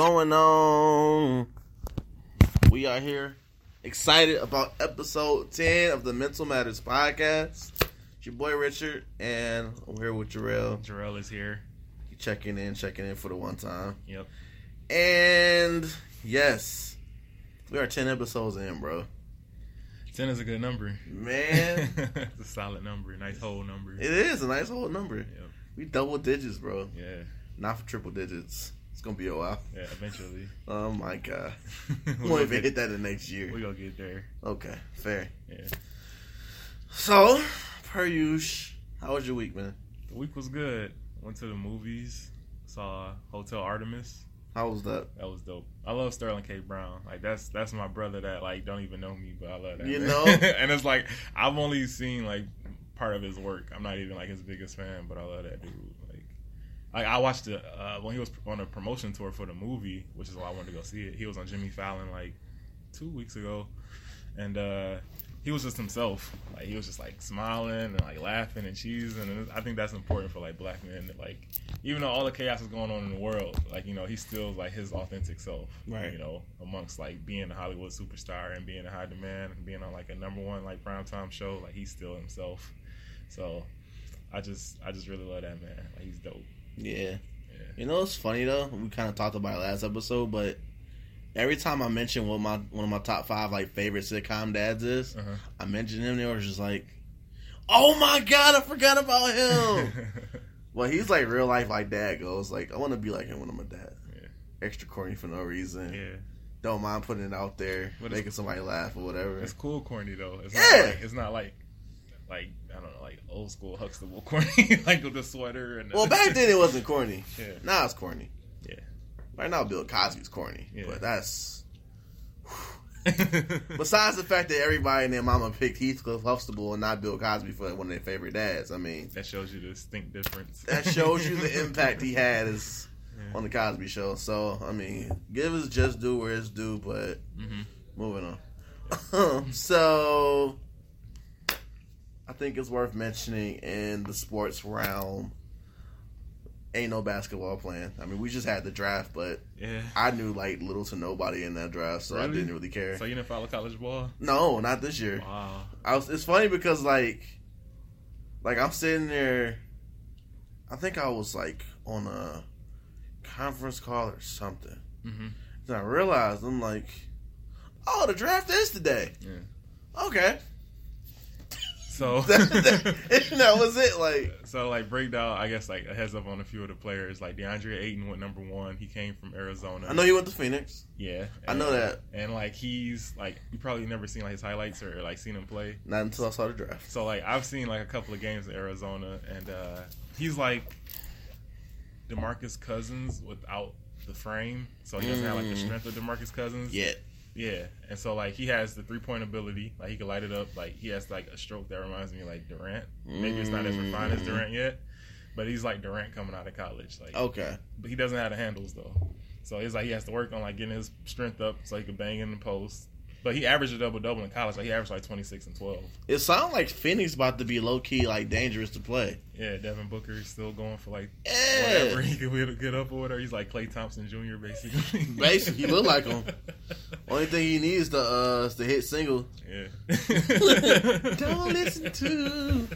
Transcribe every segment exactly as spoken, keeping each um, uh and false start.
going on? We are here, excited about episode ten of the Mental Matters podcast. It's your boy Richard, and I'm here with Jarrell. Jarrell is here. You checking in, checking in for the one time. Yep. And yes, we are ten episodes in, bro. ten is a good number, man. It's a solid number, nice whole number. It is a nice whole number. Yep. We double digits, bro. Yeah. Not for triple digits. It's gonna be a while. Yeah, eventually. Oh my god. We won't even get, hit that in next year. We gonna get there. Okay, fair. Yeah. So, per usual, how was your week, man? The week was good. Went to the movies. Saw Hotel Artemis. How was that? That was dope. I love Sterling K. Brown. Like that's that's my brother that like don't even know me, but I love that. You man. know. And it's like I've only seen like part of his work. I'm not even like his biggest fan, but I love that dude. Like, like I watched the uh, when he was on a promotion tour for the movie, which is why I wanted to go see it. He was on Jimmy Fallon like two weeks ago, and uh, he was just himself. Like he was just like smiling and like laughing and cheesing. And I think that's important for like black men. That, like even though all the chaos is going on in the world, like you know he's still like his authentic self. Right. You know, amongst like being a Hollywood superstar and being a high demand and being on like a number one like primetime show, like he's still himself. So, I just I just really love that man. Like he's dope. Yeah. yeah. You know what's funny though? We kind of talked about it last episode, but every time I mention what my one of my top five like favorite sitcom dads is, uh-huh. I mention him. They were just like, "Oh my god, I forgot about him." Well, he's like real life like dad goes. Like I want to be like him when I'm a dad. Yeah. Extra corny for no reason. Yeah. Don't mind putting it out there, but making somebody laugh or whatever. It's cool corny though. It's yeah. Not like, it's not like. Like, I don't know, like old school Huxtable corny, like with the sweater. And the... Well, back then it wasn't corny. Yeah. Now it's corny. Yeah. Right now Bill Cosby's corny. Yeah. But that's... Besides the fact that everybody and their mama picked Heathcliff Huxtable and not Bill Cosby for one of their favorite dads, I mean... That shows you the distinct difference. That shows you the impact he had is yeah. on the Cosby Show. So, I mean, give us just due where it's due, but mm-hmm. moving on. Yeah. So... I think it's worth mentioning in the sports realm, ain't no basketball playing. I mean, we just had the draft, but yeah. I knew like little to nobody in that draft, so really? I didn't really care. So you didn't follow college ball? No, not this year. Wow. I was, it's funny because like, like I'm sitting there. I think I was like on a conference call or something. Mm-hmm. Then I realized I'm like, oh, the draft is today. Yeah. Okay. So that, that, that was it. Like so, like break down. I guess like a heads up on a few of the players. Like DeAndre Ayton went number one. He came from Arizona. I know he went to Phoenix. Yeah, and, I know that. And like he's like you probably never seen like his highlights or like seen him play. Not until I saw the draft. So like I've seen like a couple of games in Arizona, and uh, he's like DeMarcus Cousins without the frame. So he doesn't mm. have like the strength of DeMarcus Cousins yet. Yeah, and so, like, he has the three-point ability. Like, he can light it up. Like, he has, like, a stroke that reminds me, like, Durant. Maybe it's not as refined as Durant yet, but he's, like, Durant coming out of college. Like, okay. But he doesn't have the handles, though. So, it's like he has to work on, like, getting his strength up so he can bang in the post. But he averaged a double-double in college. Like, he averaged, like, twenty-six and twelve. It sounds like Phoenix about to be low-key, like, dangerous to play. Yeah, Devin Booker is still going for, like, yeah. whatever he can get up or whatever. He's like Klay Thompson Junior, basically. Basically, he look like him. Only thing he needs to, uh, is the hit single. Yeah. Don't listen to.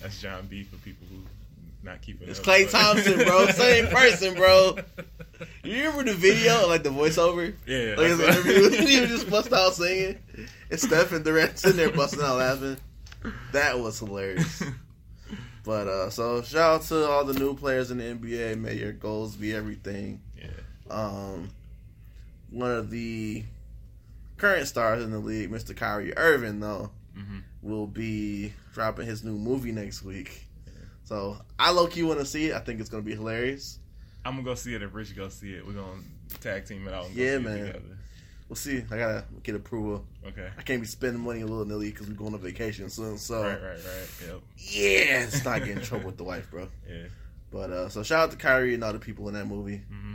That's John B for people who not keeping it. It's up, Klay but. Thompson, bro. Same person, bro. You remember the video, like the voiceover? Yeah. Like his interview. He was just bust out singing. It's Steph and Durant sitting there busting out laughing. That was hilarious. But, uh, so shout out to all the new players in the N B A. May your goals be everything. Yeah. Um... One of the current stars in the league, Mister Kyrie Irving, though, mm-hmm. will be dropping his new movie next week. Yeah. So I low-key want to see it. I think it's going to be hilarious. I'm going to go see it if Rich goes see it. We're going to tag team it out. And yeah, go see man. It together. We'll see. I got to get approval. Okay. I can't be spending money a little nilly because we're going on vacation soon. So. Right, right, right. Yep. Yeah, it's not getting in trouble with the wife, bro. Yeah. But uh, so shout out to Kyrie and all the people in that movie. Mm-hmm.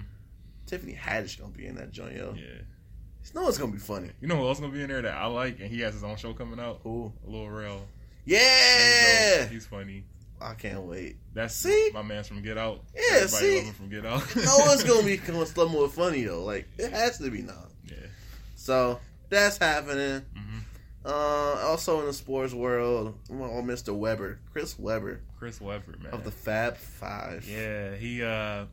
Tiffany Haddish gonna be in that joint, yo. Yeah. You know it's gonna be funny. You know who else gonna be in there that I like and he has his own show coming out? Who? Lil Rel. Yeah! He's, he's funny. I can't wait. That's see? My man's from Get Out. Yeah, everybody see? Everybody from Get Out. No one's going to be going somewhat funny, though. Like, it has to be now. Yeah. So, that's happening. Mm-hmm. Uh, also in the sports world, oh, Mister Webber. Chris Webber. Chris Webber, man. Of the Fab Five. Yeah, he, uh,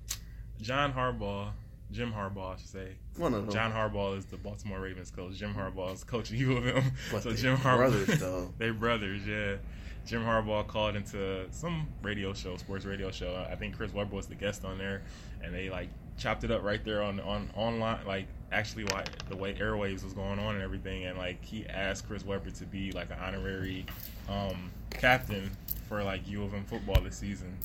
John Harbaugh, Jim Harbaugh, I should say. One of them. John Harbaugh is the Baltimore Ravens coach. Jim Harbaugh is coaching U of M. But so Jim Harbaugh. Brothers, though. They brothers, yeah. Jim Harbaugh called into some radio show, sports radio show. I think Chris Webber was the guest on there, and they like chopped it up right there on on online, like actually like the way airwaves was going on and everything. And like he asked Chris Webber to be like an honorary um, captain for like U of M football this season.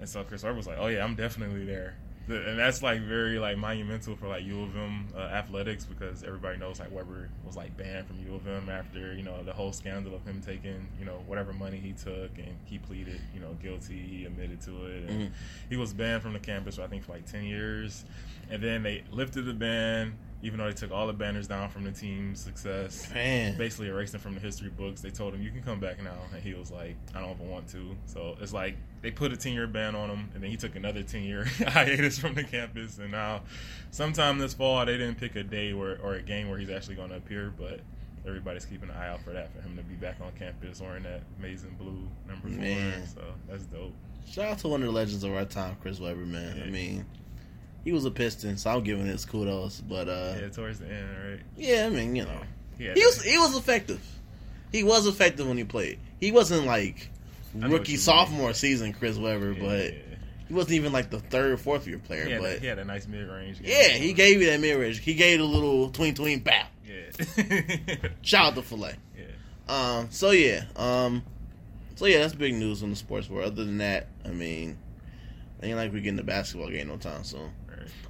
And so Chris Webber was like, "Oh yeah, I'm definitely there." And that's like very like monumental for like U of M uh, athletics, because everybody knows like Webber was like banned from U of M after, you know, the whole scandal of him taking, you know, whatever money he took, and he pleaded, you know, guilty. He admitted to it, and mm-hmm. he was banned from the campus I think for like ten years, and then they lifted the ban, even though they took all the banners down from the team's success. Man. Basically erased them from the history books. They told him, you can come back now. And he was like, I don't even want to. So it's like they put a ten-year ban on him, and then he took another ten-year hiatus from the campus. And now sometime this fall, they didn't pick a day where, or a game where he's actually going to appear, but everybody's keeping an eye out for that, for him to be back on campus or in that amazing blue number four. Man. So that's dope. Shout out to one of the legends of our time, Chris Webber, man. Yeah. I mean... He was a Piston, so I'm giving his kudos. But uh, yeah, towards the end, right? Yeah, I mean, you know, yeah. he was he was effective. He was effective when he played. He wasn't like rookie sophomore mean. season Chris Webber, yeah, but yeah. he wasn't even like the third, fourth year player. Yeah, but he had a nice mid range. Yeah, he gave you that mid range. He gave a little tween tween bap. Yeah, shout out to Filet. Yeah. Um. So yeah. Um. So yeah, that's big news in the sports world. Other than that, I mean, ain't like we getting the basketball game no time soon.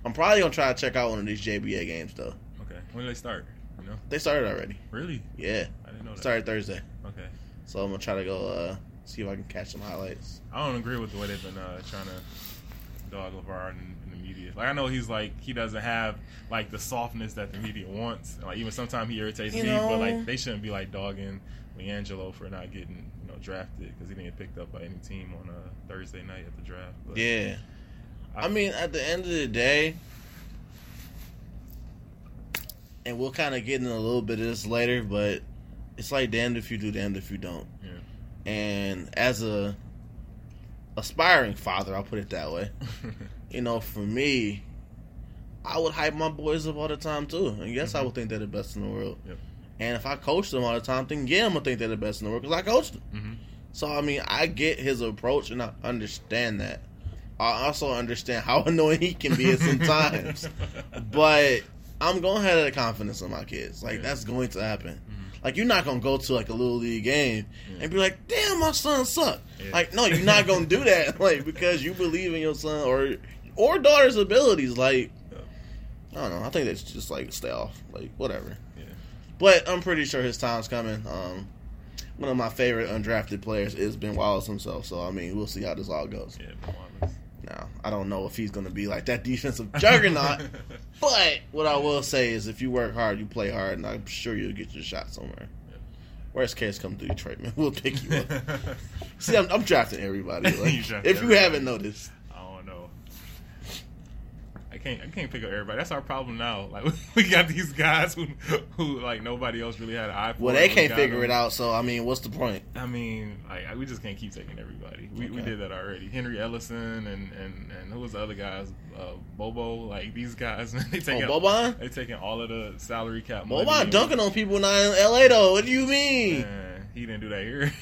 I'm probably going to try to check out one of these J B A games, though. Okay. When do they start? You know? They started already. Really? Yeah. I didn't know that. Started Thursday. Okay. So I'm going to try to go uh, see if I can catch some highlights. I don't agree with the way they've been uh, trying to dog LeVar in, in the media. Like, I know he's like, he doesn't have, like, the softness that the media wants. Like, even sometimes he irritates you me, know? But, like, they shouldn't be, like, dogging LiAngelo for not getting, you know, drafted, because he didn't get picked up by any team on a Thursday night at the draft. But, yeah. I mean, at the end of the day, and we'll kind of get into a little bit of this later, but it's like damned if you do, damned if you don't. Yeah. And as a aspiring father, I'll put it that way, you know, for me, I would hype my boys up all the time, too. And yes, mm-hmm. I would think they're the best in the world. Yep. And if I coach them all the time, then yeah, I'm going to think they're the best in the world because I coached them. Mm-hmm. So, I mean, I get his approach, and I understand that. I also understand how annoying he can be at some times. But I'm going to have that confidence in my kids. Like, yeah. that's going to happen. Mm-hmm. Like, you're not going to go to, like, a Little League game yeah. and be like, damn, my son sucked. Yeah. Like, no, you're not going to do that. Like, because you believe in your son or or daughter's abilities. Like, I don't know. I think that's just, like, stay off. Like, whatever. Yeah. But I'm pretty sure his time's coming. Um, one of my favorite undrafted players is Ben Wallace himself. So, I mean, we'll see how this all goes. Yeah, Ben Wallace. Now, I don't know if he's going to be like that defensive juggernaut, but what I will say is if you work hard, you play hard, and I'm sure you'll get your shot somewhere. Yep. Worst case, come to Detroit, man. We'll pick you up. See, I'm, I'm drafting everybody. Like, you drafting if everybody. You haven't noticed. I don't know. I can't I can't pick up everybody. That's our problem now. Like we got these guys who, who like, nobody else really had an eye for. Well, they can't we figure them. It out, so, I mean, what's the point? I mean, like, we just can't keep taking everybody. We okay. we did that already. Henry Ellison and, and, and who was the other guys? Uh, Bobo. Like, these guys, they taking, oh, Boban? They taking all of the salary cap money. Boban dunking on people not in L A, though. What do you mean? Man, he didn't do that here.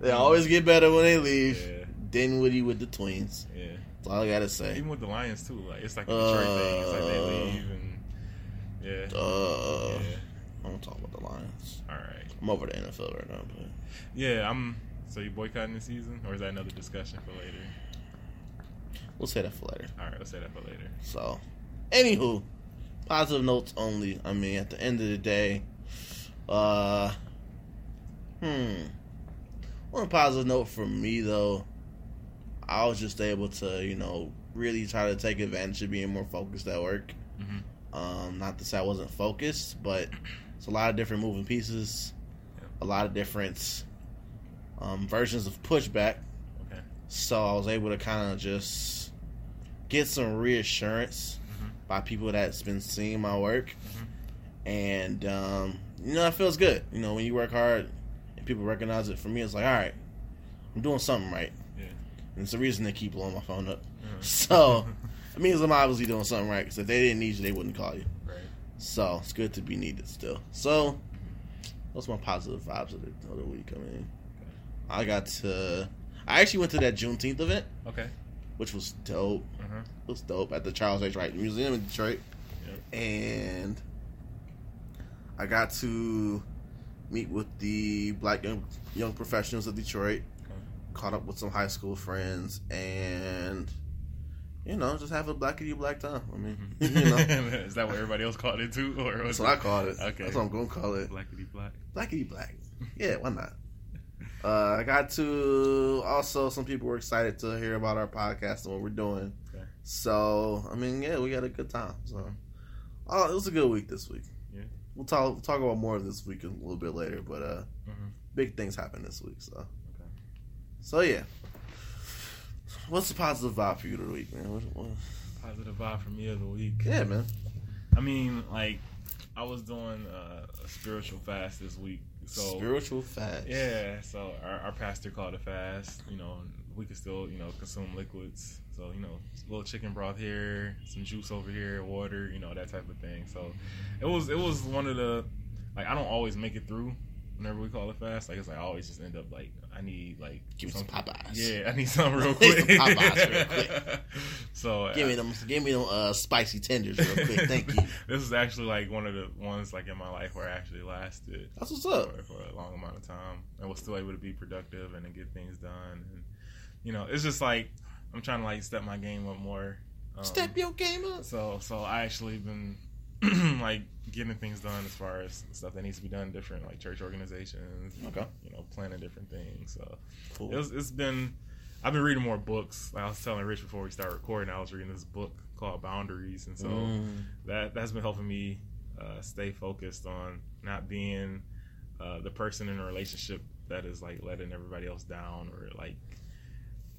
They always get better when they leave. Yeah. Dinwiddie with the Twins. Yeah. That's all I gotta say. Even with the Lions too, like it's like a Detroit uh, thing. It's like they leave and yeah. Uh, yeah. I don't talk about the Lions. All right, I'm over the N F L right now. But. Yeah, I'm. So you boycotting this season, or is that another discussion for later? We'll say that for later. All right, we'll say that for later. So, anywho, positive notes only. I mean, at the end of the day, uh, hmm. one positive note for me though. I was just able to, you know, really try to take advantage of being more focused at work. Mm-hmm. Um, not to say I wasn't focused, but it's a lot of different moving pieces, yeah. a lot of different um, versions of Pushback. Okay. So I was able to kind of just get some reassurance mm-hmm. by people that's been seeing my work. Mm-hmm. And, um, you know, it feels good. You know, when you work hard and people recognize it, for me, it's like, all right, I'm doing something right. Yeah. And it's the reason they keep blowing my phone up. Mm-hmm. So it means I'm obviously doing something right, because if they didn't need you, they wouldn't call you. Right. So it's good to be needed still. So those are my positive vibes of the, of the week. I mean, okay. I got to... I actually went to that Juneteenth event. Okay. Which was dope. Uh-huh. It was dope at the Charles H. Wright Museum in Detroit. Yep. And I got to meet with the Black Young, young Professionals of Detroit. Okay. Caught up with some high school friends. And, you know, just have a blackity black time. I mean, mm-hmm. you know. Is that what everybody else called it, too? Or that's what it? I called it. Okay. That's what I'm going to call it. Blackity black. Blackity black. Yeah, why not? Uh, I got to... Also, some people were excited to hear about our podcast and what we're doing. Okay. So, I mean, yeah, we had a good time. So, oh, it was a good week this week. Yeah. We'll talk we'll talk about more of this week a little bit later, but uh, mm-hmm. big things happened this week, so. Okay. So, yeah. What's the positive vibe for you of the week, man? What, what? Positive vibe for me of the week? Yeah, man. I mean, like, I was doing uh, a spiritual fast this week. So, spiritual fast. Yeah, so our, our pastor called a fast. You know, we could still, you know, consume liquids. So, you know, a little chicken broth here, some juice over here, water, you know, that type of thing. So it was it was one of the, like, I don't always make it through whenever we call a fast. Like, it's like I always just end up like, I need, like, give some, me some Popeyes. Yeah, I need some real quick. Popeyes real quick. So give me them, give me them uh, spicy tenders real quick. Thank you. This is actually like one of the ones like in my life where I actually lasted. That's what's up for, for a long amount of time, and was still able to be productive and to get things done. And you know, it's just like I'm trying to like step my game up more. Um, step your game up. So, so I actually been. like getting things done as far as stuff that needs to be done, different like church organizations, okay, you know, planning different things. So cool. it was, it's been, I've been reading more books. Like I was telling Rich before we started recording, I was reading this book called Boundaries, and so mm. that that's been helping me uh, stay focused on not being uh, the person in a relationship that is like letting everybody else down, or like,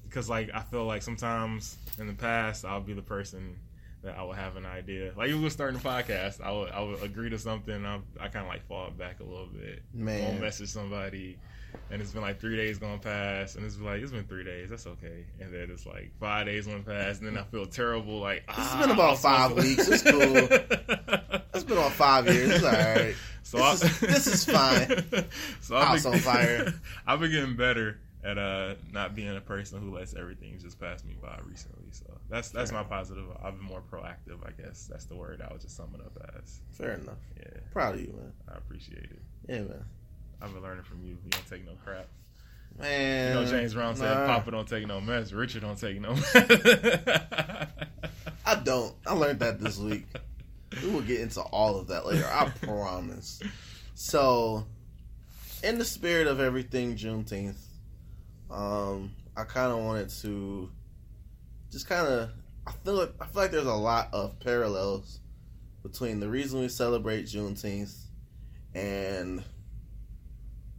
because like I feel like sometimes in the past I'll be the person that I would have an idea. Like, if we were starting a podcast, I would I would agree to something, and I, I kind of, like, fall back a little bit. Man. Won't message somebody, and it's been, like, three days going past, and it's been, like, it's been three days, that's okay. And then it's, like, five days went past, and then I feel terrible, like, ah, it's been about five weeks, it's cool. It's been about five years, it's all right. So this, I, is, this is fine. So House been, on fire. I've been getting better at uh, not being a person who lets everything just pass me by recently. So that's that's Fair my positive. I've been more proactive, I guess. That's the word I was just summing up as. Fair enough. Yeah. Proud of you, man. I appreciate it. Yeah, man. I've been learning from you. You don't take no crap. Man. You know, James Brown said, nah. Papa don't take no mess. Richard don't take no mess. I don't. I learned that this week. We will get into all of that later. I promise. So, in the spirit of everything Juneteenth, Um, I kind of wanted to just kind of, I feel like, I feel like there's a lot of parallels between the reason we celebrate Juneteenth and,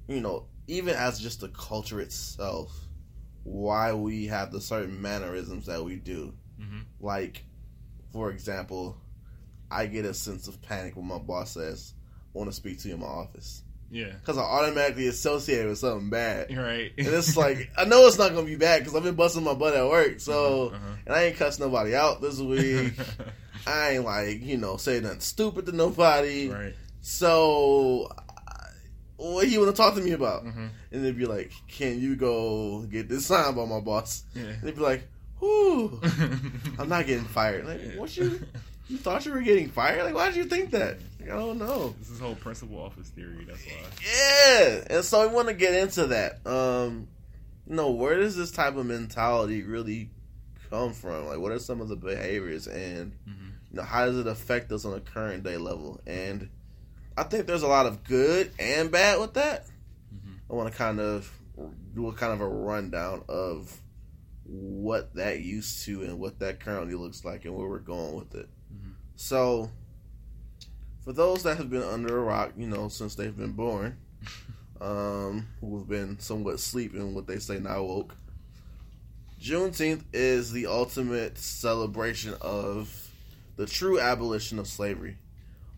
you know, even as just the culture itself, why we have the certain mannerisms that we do. Mm-hmm. Like, for example, I get a sense of panic when my boss says, I want to speak to you in my office. Yeah. Because I automatically associate it with something bad. Right. And it's like, I know it's not going to be bad because I've been busting my butt at work. So, uh-huh. Uh-huh. And I ain't cussed nobody out this week. I ain't, like, you know, saying nothing stupid to nobody. Right. So, I, what do you want to talk to me about? Uh-huh. And they'd be like, can you go get this signed by my boss? Yeah. And they'd be like, whoo, I'm not getting fired. Like, yeah. What you... You thought you were getting fired? Like, why did you think that? Like, I don't know. This is whole principal office theory, that's why. Yeah! And so we want to get into that. Um, you know, where does this type of mentality really come from? Like, what are some of the behaviors? And, mm-hmm. you know, how does it affect us on a current day level? And I think there's a lot of good and bad with that. Mm-hmm. I want to kind of do a kind of a rundown of what that used to and what that currently looks like and where we're going with it. So, for those that have been under a rock, you know, since they've been born, um, who've been somewhat sleeping, what they say now woke. Juneteenth is the ultimate celebration of the true abolition of slavery,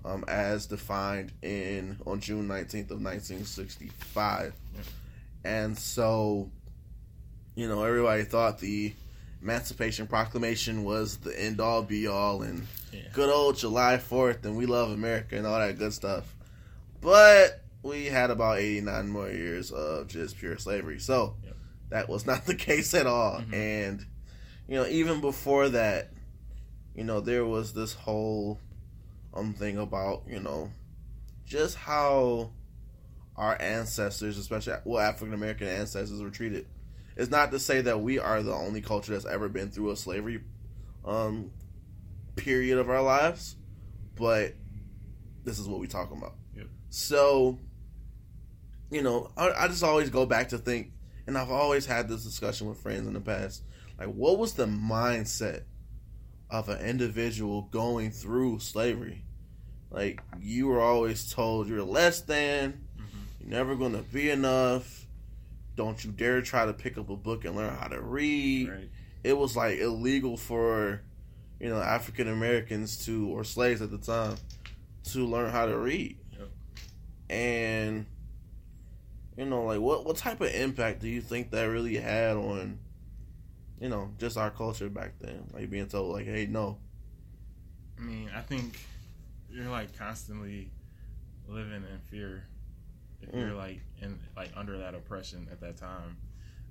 um, as defined in on June nineteenth of nineteen sixty-five. And so, you know, everybody thought the Emancipation Proclamation was the end-all, be-all, and yeah. good old July fourth, and we love America, and all that good stuff. But we had about eighty-nine more years of just pure slavery. So yep. that was not the case at all. Mm-hmm. And, you know, even before that, you know, there was this whole um thing about, you know, just how our ancestors, especially, well, African-American ancestors were treated. It's not to say that we are the only culture that's ever been through a slavery um, period of our lives, but this is what we're talking about. Yep. So, you know, I, I just always go back to think, and I've always had this discussion with friends in the past, like, what was the mindset of an individual going through slavery? Like, you were always told you're less than, mm-hmm. you're never going to be enough. Don't you dare try to pick up a book and learn how to read. Right. It was, like, illegal for, you know, African Americans to, or slaves at the time, to learn how to read. Yep. And, you know, like, what, what type of impact do you think that really had on, you know, just our culture back then? Like, being told, like, hey, no. I mean, I think you're, like, constantly living in fear. If you're, like, in, like, under that oppression at that time.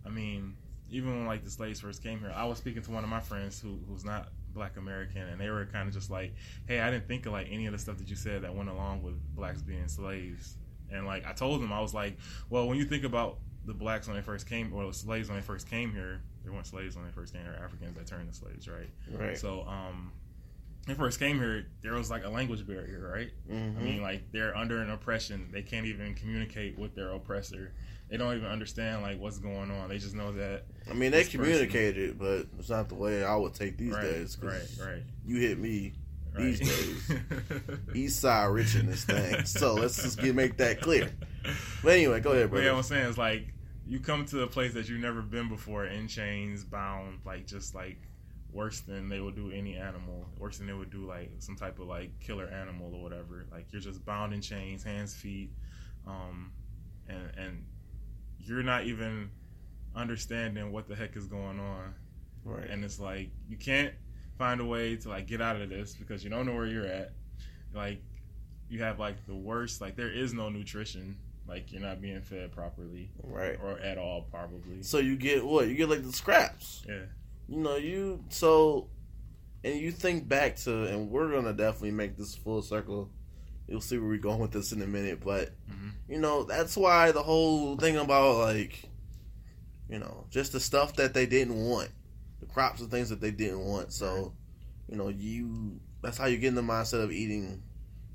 I mean, even when, like, the slaves first came here, I was speaking to one of my friends who who's not Black American, and they were kind of just like, hey, I didn't think of, like, any of the stuff that you said that went along with Blacks being slaves. And, like, I told them, I was like, well, when you think about the Blacks when they first came, or the slaves when they first came here, they weren't slaves when they first came here, Africans that turned to slaves, right? Right. So, um... when they first came here, there was, like, a language barrier, right? Mm-hmm. I mean, like, they're under an oppression. They can't even communicate with their oppressor. They don't even understand, like, what's going on. They just know that. I mean, they communicated, person... but it's not the way I would take these right, days. Right, right. You hit me right. these days. East side rich in this thing. So let's just get, make that clear. But anyway, go ahead, bro. Yeah, what I'm saying is, like, you come to a place that you've never been before, in chains, bound, like, just, like, worse than they would do any animal, worse than they would do, like, some type of, like, killer animal or whatever. Like, you're just bound in chains, hands, feet, um, and and you're not even understanding what the heck is going on. Right. And it's like, you can't find a way to, like, get out of this because you don't know where you're at. Like, you have, like, the worst, like, there is no nutrition. Like, you're not being fed properly. Right. Or at all, probably. So you get what? You get, like, the scraps. Yeah. You know, you, so, and you think back to, and we're going to definitely make this full circle. You'll see where we're going with this in a minute. But, mm-hmm. you know, that's why the whole thing about, like, you know, just the stuff that they didn't want. The crops and things that they didn't want. So, right. you know, you, that's how you get in the mindset of eating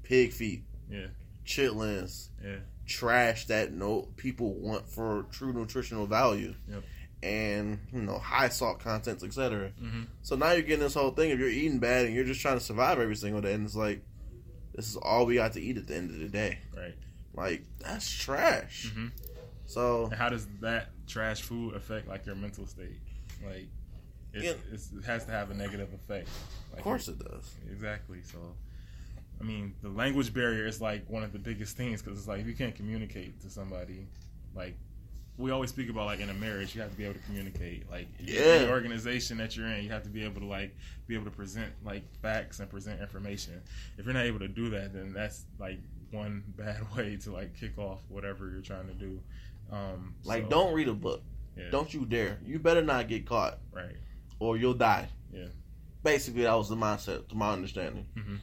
pig feet. Yeah. Chitlins. Yeah. Trash that no people want for true nutritional value. Yep. And, you know, high salt contents, et cetera. Mm-hmm. So now you're getting this whole thing of you're eating bad and you're just trying to survive every single day. And it's like, this is all we got to eat at the end of the day. Right. Like, that's trash. Mm-hmm. So. And how does that trash food affect, like, your mental state? Like, it's, yeah. it's, it has to have a negative effect. Like, of course it, it does. Exactly. So, I mean, the language barrier is, like, one of the biggest things because it's like, if you can't communicate to somebody, like, we always speak about, like, in a marriage, you have to be able to communicate. Like, yeah. the organization that you're in, you have to be able to, like, be able to present, like, facts and present information. If you're not able to do that, then that's, like, one bad way to, like, kick off whatever you're trying to do. Um, like, so, don't read a book. Yeah. Don't you dare. You better not get caught. Right. Or you'll die. Yeah. Basically, that was the mindset, to my understanding. Mm-hmm.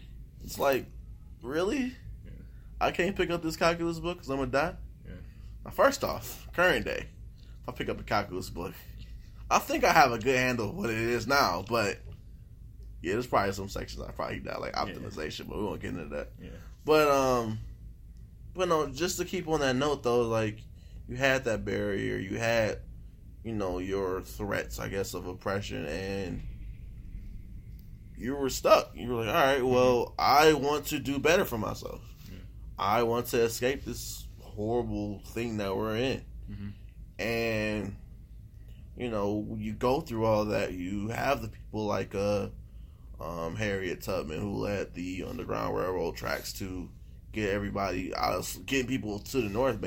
It's like, really? Yeah. I can't pick up this calculus book because I'm going to die? First off, current day, if I pick up a calculus book, I think I have a good handle of what it is now, but yeah, there's probably some sections I probably got, like, optimization, yeah. but we won't get into that. Yeah. But, um, but no, just to keep on that note, though, like, you had that barrier, you had, you know, your threats, I guess, of oppression, and you were stuck. You were like, all right, well, I want to do better for myself. Yeah. I want to escape this horrible thing that we're in. Mm-hmm. And, you know, you go through all that. You have the people like uh, um, Harriet Tubman, who led the Underground Railroad tracks to get everybody out of, getting people to the North,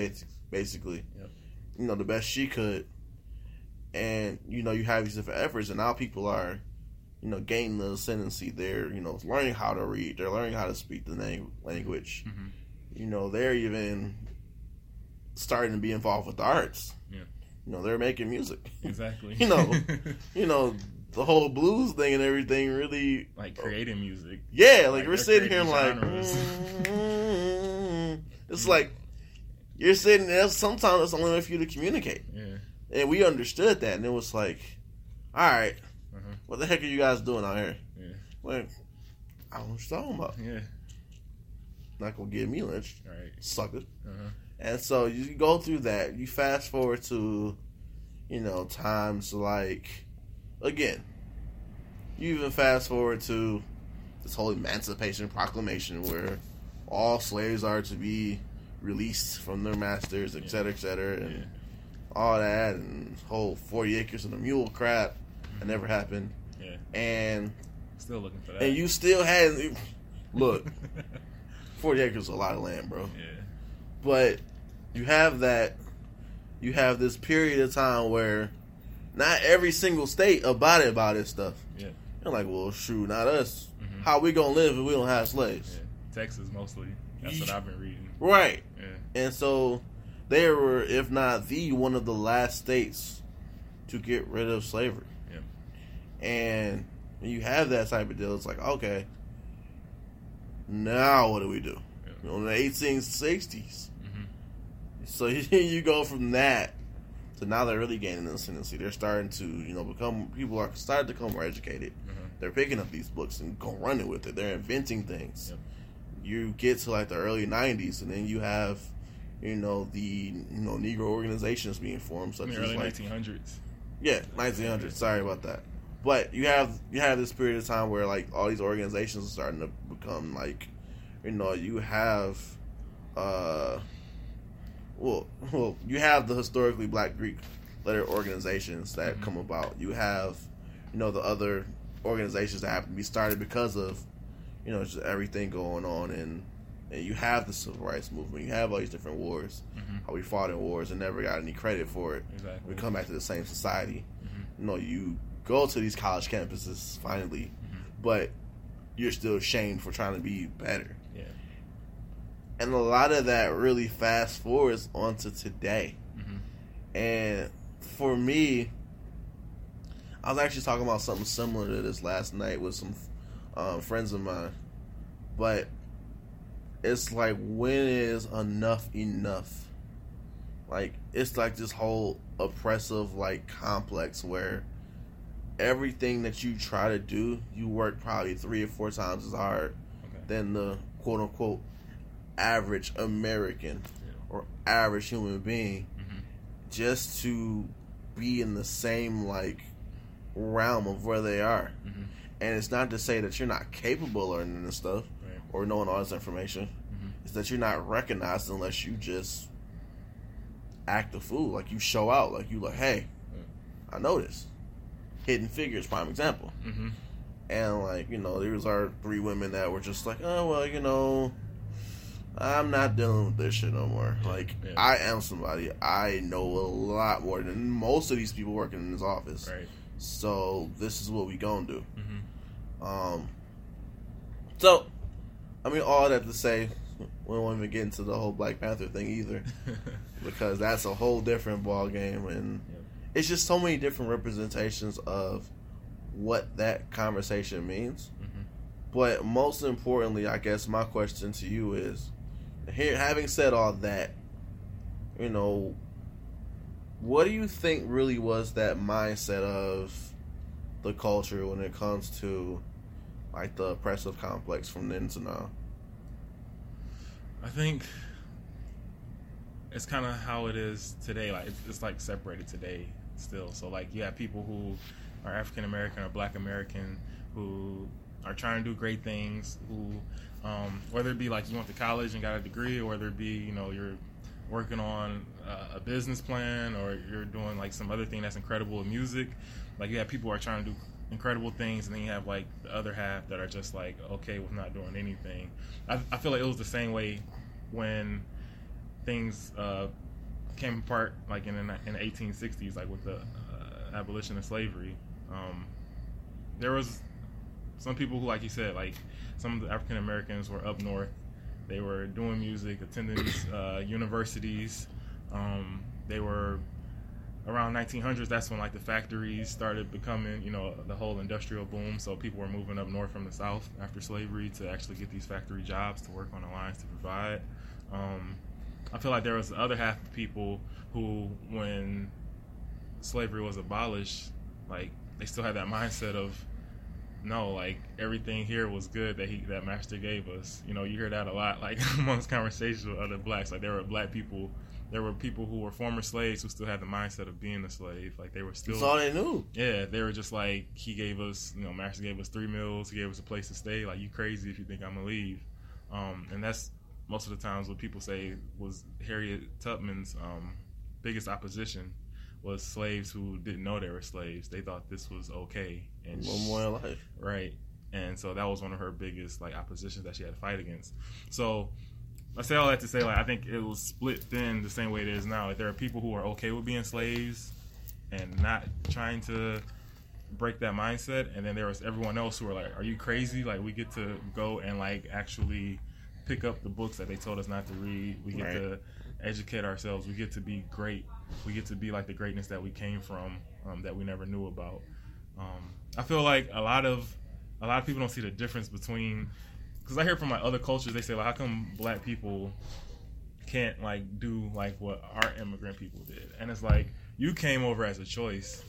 basically. Yep. You know, the best she could. And, you know, you have these different efforts, and now people are, you know, gaining the ascendancy. They're, you know, learning how to read. They're learning how to speak the language. Mm-hmm. You know, they're even starting to be involved with the arts. Yeah. You know, they're making music. Exactly. you know, you know, the whole blues thing and everything really... Like creating music. Yeah, like, like we're sitting here and like... Mm-hmm. It's yeah. like, you're sitting there, sometimes it's only for you to communicate. Yeah. And we understood that, and it was like, all right, uh-huh. what the heck are you guys doing out here? Yeah. Like, I don't know what you're talking about. Yeah. Not gonna get me lynched, right. Sucker. Uh-huh. And so you go through that. You fast forward to, you know, times like, again, you even fast forward to this whole Emancipation Proclamation where all slaves are to be released from their masters, et cetera, et cetera, and yeah. all that, and whole forty acres and a mule crap that never happened. Yeah. And still looking for that. And you still hadn't look. forty acres is a lot of land, bro. Yeah. But you have that, you have this period of time where not every single state about it about this stuff. Yeah. You're like, well, shoot, not us. Mm-hmm. How we gonna live if we don't have slaves? Yeah. Texas mostly. That's what I've been reading. Right. Yeah. And so they were, if not the one of the last states to get rid of slavery. Yeah. And when you have that type of deal, it's like, okay, now what do we do? Yeah. You know, in the eighteen sixties. Mm-hmm. So you go from that to now they're really gaining ascendancy. They're starting to, you know, become, people are starting to become more educated. Mm-hmm. They're picking up these books and go running with it. They're inventing things. Yeah. You get to like the early nineties, and then you have, you know, the, you know, Negro organizations being formed. Such in the early like, nineteen hundreds. Yeah, nineteen hundreds. Sorry about that. But you have you have this period of time where like all these organizations are starting to become like, you know, you have, uh, well, well, you have the historically Black Greek letter organizations that mm-hmm. come about. You have, you know, the other organizations that have to be started because of, you know, just everything going on, and and you have the civil rights movement. You have all these different wars. Mm-hmm. How we fought in wars and never got any credit for it. Exactly. We come back to the same society. Mm-hmm. You know, you go to these college campuses finally, mm-hmm. but you're still shamed for trying to be better. Yeah. And a lot of that really fast forwards onto today. Mm-hmm. And for me, I was actually talking about something similar to this last night with some um, friends of mine, but it's like, when is enough enough? Like, it's like this whole oppressive like complex where everything that you try to do, you work probably three or four times as hard okay. than the quote unquote average American yeah. or average human being mm-hmm. just to be in the same like realm of where they are. Mm-hmm. And it's not to say that you're not capable of learning this stuff right. or knowing all this information. Mm-hmm. It's that you're not recognized unless you just act a fool. Like, you show out. Like, you like, hey, yeah. I know this. Hidden Figures, prime example. Mm-hmm. And, like, you know, there was our three women that were just like, oh, well, you know, I'm not dealing with this shit no more. Yeah, like, yeah. I am somebody. I know a lot more than most of these people working in this office. Right. So, this is what we gonna do. Mm-hmm. Um, so, I mean, all that to say, we won't even get into the whole Black Panther thing either. Because that's a whole different ball game, and... Yeah. It's just so many different representations of what that conversation means. Mm-hmm. But most importantly, I guess my question to you is, here, having said all that, you know, what do you think really was that mindset of the culture when it comes to, like, the oppressive complex from then to now? I think... it's kind of how it is today. Like, it's, it's like separated today still. So, like, you have people who are African American or Black American who are trying to do great things. Who, um, whether it be like you went to college and got a degree, or whether it be, you know, you're working on uh, a business plan, or you're doing like some other thing that's incredible with music. Like you have people who are trying to do incredible things, and then you have like the other half that are just like okay with not doing anything. I, I feel like it was the same way when things uh, came apart, like in the, in the eighteen sixties, like with the uh, abolition of slavery. Um, there was some people who, like you said, like some of the African Americans were up north. They were doing music, attending these uh, universities. Um, they were around nineteen hundreds. That's when like the factories started becoming, you know, the whole industrial boom. So people were moving up north from the south after slavery to actually get these factory jobs to work on the lines to provide. Um, I feel like there was the other half of people who, when slavery was abolished, like they still had that mindset of, no, like everything here was good that he that Master gave us. You know, you hear that a lot, like amongst conversations with other blacks. Like there were black people, there were people who were former slaves who still had the mindset of being a slave. Like they were still. That's all they knew. Yeah, they were just like, he gave us, you know, Master gave us three meals, he gave us a place to stay. Like, you crazy if you think I'm gonna leave. Um, and that's most of the times what people say was Harriet Tubman's um, biggest opposition. Was slaves who didn't know they were slaves. They thought this was okay. And one more in life. Right. And so that was one of her biggest like oppositions that she had to fight against. So I say all that to say, like, I think it was split thin the same way it is now. Like, there are people who are okay with being slaves and not trying to break that mindset. And then there was everyone else who were like, are you crazy? Like, we get to go and like actually pick up the books that they told us not to read. We get right. to educate ourselves. We get to be great. We get to be like the greatness that we came from, um, that we never knew about. Um, I feel like a lot of a lot of people don't see the difference between, because I hear from like other cultures, they say like, how come black people can't like do like what our immigrant people did? And it's like, you came over as a choice.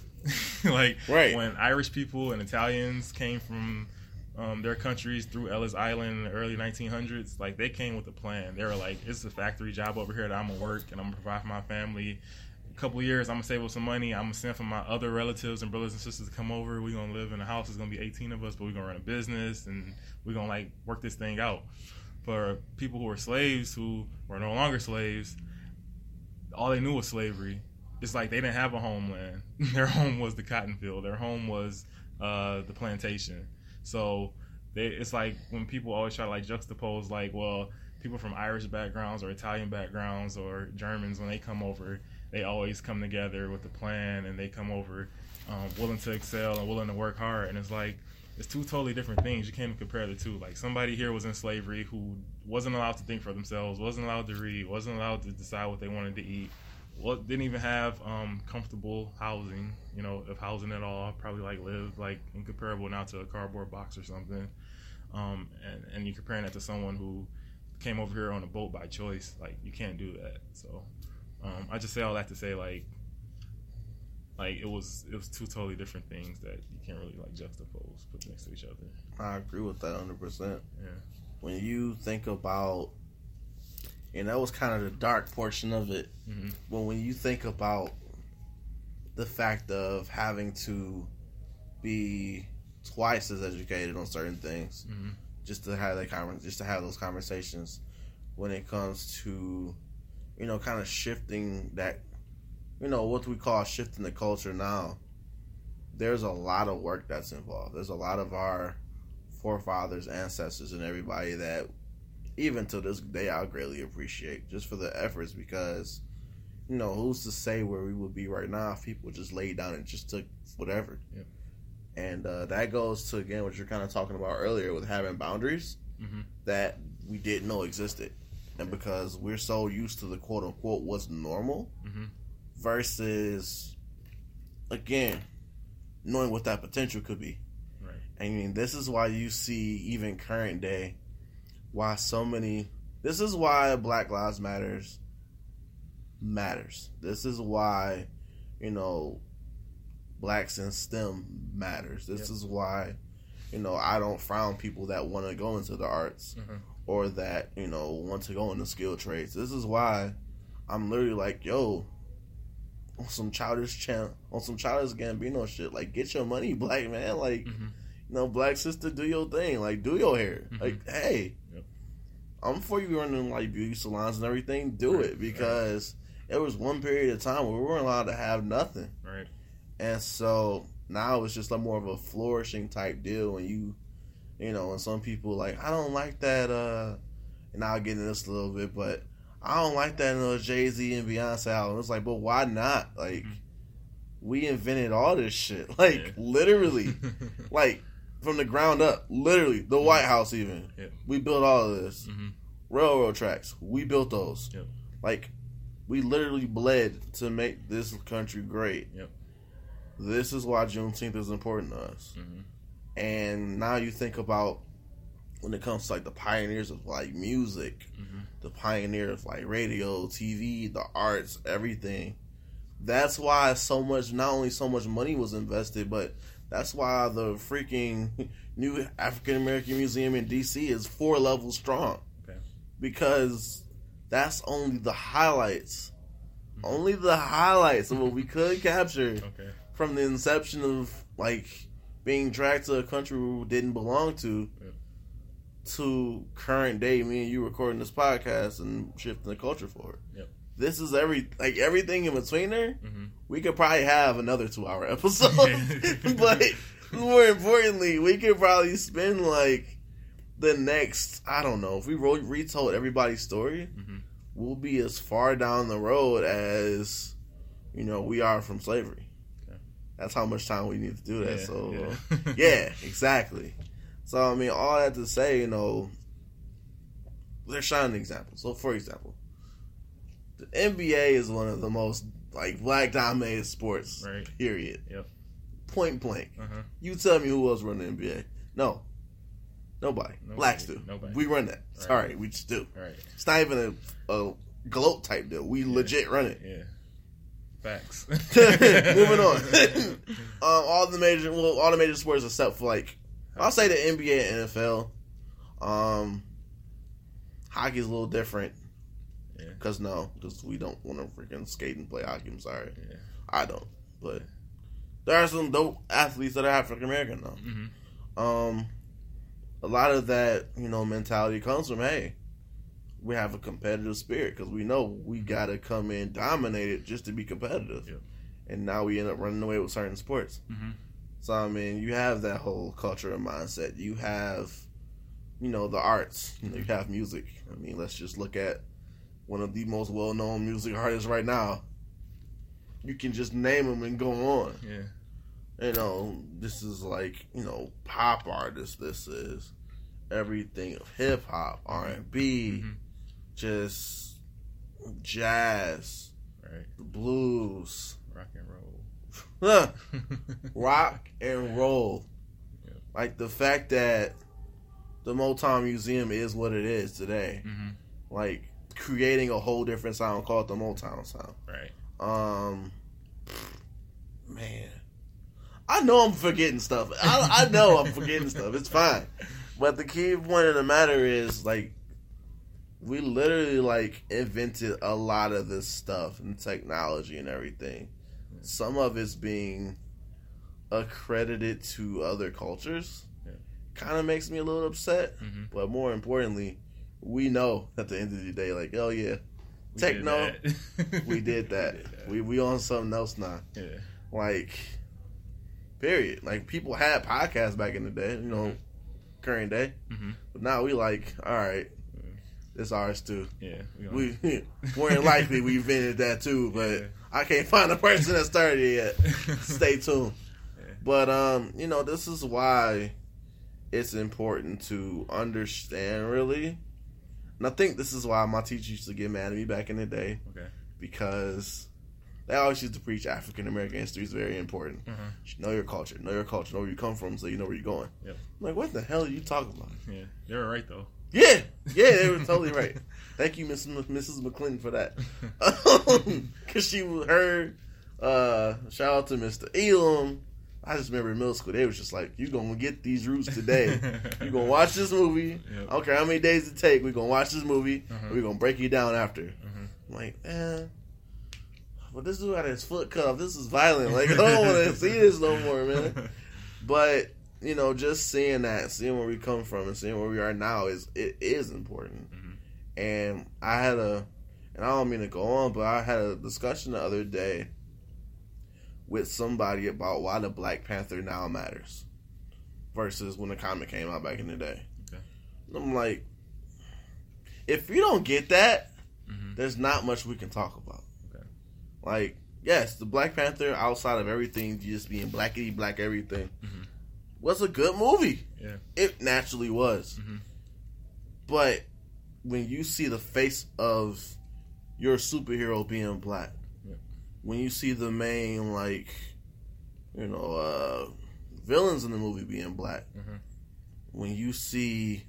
Like right. When Irish people and Italians came from um, their countries through Ellis Island in the early nineteen hundreds, like they came with a plan. They were like, it's a factory job over here that I'm gonna work and I'm gonna provide for my family. Couple of years, I'm gonna save up some money. I'm gonna send for my other relatives and brothers and sisters to come over. We're gonna live in a house. It's gonna be eighteen of us, but we're gonna run a business and we're gonna like work this thing out. For people who were slaves, who were no longer slaves, all they knew was slavery. It's like they didn't have a homeland. Their home was the cotton field. Their home was uh, the plantation. So they, it's like when people always try to like juxtapose, like, well, people from Irish backgrounds or Italian backgrounds or Germans, when they come over, they always come together with a plan, and they come over um, willing to excel and willing to work hard. And it's like, it's two totally different things. You can't even compare the two. Like, somebody here was in slavery who wasn't allowed to think for themselves, wasn't allowed to read, wasn't allowed to decide what they wanted to eat, what, didn't even have um, comfortable housing, you know, if housing at all, probably like live like incomparable now to a cardboard box or something. Um, and, and you're comparing that to someone who came over here on a boat by choice. Like, you can't do that. So... Um, I just say all that to say, like, like it was it was two totally different things that you can't really like juxtapose, put next to each other. I agree with that one hundred percent. Yeah. When you think about, and that was kind of the dark portion of it, mm-hmm. But when you think about the fact of having to be twice as educated on certain things, mm-hmm. just to have that conver- just to have those conversations, when it comes to, you know, kind of shifting that, you know, what we call shifting the culture now, there's a lot of work that's involved. There's a lot of our forefathers, ancestors, and everybody that, even to this day, I greatly appreciate just for the efforts, because, you know, who's to say where we would be right now if people just laid down and just took whatever. Yep. And uh, that goes to, again, what you're kind of talking about earlier with having boundaries mm-hmm. that we didn't know existed. And because we're so used to the quote-unquote what's normal mm-hmm. versus, again, knowing what that potential could be. Right. I mean, this is why you see even current day, why so many... This is why Black Lives Matters matters. This is why, you know, blacks in STEM matters. This yep. is why, you know, I don't frown people that want to go into the arts. Mm-hmm. Or that, you know, want to go into skilled trades. This is why I'm literally like, yo, on some childish channel, on some childish Gambino shit, like, get your money, black man. Like, mm-hmm. you know, black sister, do your thing. Like, do your hair. Mm-hmm. Like, hey, yep. I'm um, for you running like beauty salons and everything. Do right. it because right. there was one period of time where we weren't allowed to have nothing. Right. And so now it's just like more of a flourishing type deal. And you, you know, and some people like, I don't like that. Uh, and I'll get into this a little bit, but I don't like that in those Jay-Z and Beyonce albums. It's like, but why not? Like, mm-hmm. we invented all this shit. Like, yeah. literally. Like, from the ground up. Literally. The White House, even. Yeah. We built all of this. Mm-hmm. Railroad tracks. We built those. Yep. Like, we literally bled to make this country great. Yep. This is why Juneteenth is important to us. Mm-hmm. And now you think about when it comes to, like, the pioneers of, like, music, mm-hmm. the pioneer of, like, radio, T V, the arts, everything. That's why so much, not only so much money was invested, but that's why the freaking new African American Museum in D C is four levels strong. Okay. Because that's only the highlights. Mm-hmm. Only the highlights of what we could capture okay. from the inception of, like, being dragged to a country we didn't belong to. Yeah. To current day, me and you recording this podcast and shifting the culture forward. Yep. This is every like everything in between there. Mm-hmm. We could probably have another two hour episode, but more importantly, we could probably spend like the next I don't know if we re- retold everybody's story, mm-hmm. we'll be as far down the road as you know we are from slavery. Okay. That's how much time we need to do that. Yeah, so yeah, uh, yeah exactly. So, I mean, all that to say, you know, they're shining examples. So, for example, the N B A is one of the most, like, black-dominated sports, right. period. Yep. Point blank. Uh-huh. You tell me who else run the N B A. No. Nobody. Nobody. Blacks do. Nobody. We run that. Right. Sorry, we just do. Right. It's not even a, a gloat-type deal. We yeah. legit run it. Yeah. Facts. Moving on. um, all the major, well, all the major sports except for, like, I'll say the N B A and N F L. Um, hockey's a little different. Yeah. Because, no, because we don't want to freaking skate and play hockey. I'm sorry. Yeah. I don't. But there are some dope athletes that are African-American, though. Mm-hmm. Um, a lot of that, you know, mentality comes from, hey, we have a competitive spirit because we know we got to come in dominated just to be competitive. Yeah. And now we end up running away with certain sports. Mm-hmm. So, I mean, you have that whole culture and mindset. You have, you know, the arts. You know, you have music. I mean, let's just look at one of the most well-known music artists right now. You can just name them and go on. Yeah. You know, this is like, you know, pop artists. This is everything of hip-hop, R and B, mm-hmm. just jazz, right. blues. Rock and roll. Rock and roll. Yeah. Like the fact that the Motown Museum is what it is today. Mm-hmm. Like creating a whole different sound called the Motown sound. Right. Um, man, I know I'm forgetting stuff. I, I know I'm forgetting stuff. It's fine. But the key point of the matter is like we literally like invented a lot of this stuff and technology and everything. Some of it's being accredited to other cultures yeah. kind of makes me a little upset. Mm-hmm. But more importantly, we know at the end of the day, like, oh, yeah, we techno, did we did that. we did that. We we on something else now. Yeah. Like, period. Like, people had podcasts back in the day, you know, mm-hmm. current day. Mm-hmm. But now we like, all right, mm-hmm. it's ours too. Yeah. We, we more than likely we invented that too, but... Yeah. I can't find a person that started it yet. Stay tuned. Yeah. But, um, you know, this is why it's important to understand, really. And I think this is why my teacher used to get mad at me back in the day. Okay. Because they always used to preach African-American history is very important. Mm-hmm. You know your culture. Know your culture. Know where you come from so you know where you're going. Yep. I'm like, what the hell are you talking about? Yeah. They were right, though. Yeah. Yeah, they were totally right. Thank you, Missus M- Missus McClinton, for that. Because she was her. Uh, shout out to Mister Elam. I just remember in middle school, they was just like, you're going to get these roots today. You're going to watch this movie. Yep. I don't care how many days it take. We're going to watch this movie. Uh-huh. We're going to break you down after. Uh-huh. I'm like, man. But this dude had his foot cut off. This is violent. Like, I don't want to see this no more, man. But... you know, just seeing that, seeing where we come from and seeing where we are now is it is important. Mm-hmm. And I had a, and I don't mean to go on, but I had a discussion the other day with somebody about why the Black Panther now matters versus when the comic came out back in the day. Okay. And I'm like, if you don't get that, mm-hmm. there's not much we can talk about. Okay. Like, yes, the Black Panther, outside of everything, just being blackity, black everything, mm-hmm. was a good movie. Yeah. It naturally was. Mm-hmm. But when you see the face of your superhero being black, when you see the main, like, you know, uh, villains in the movie being black, mm-hmm. when you see,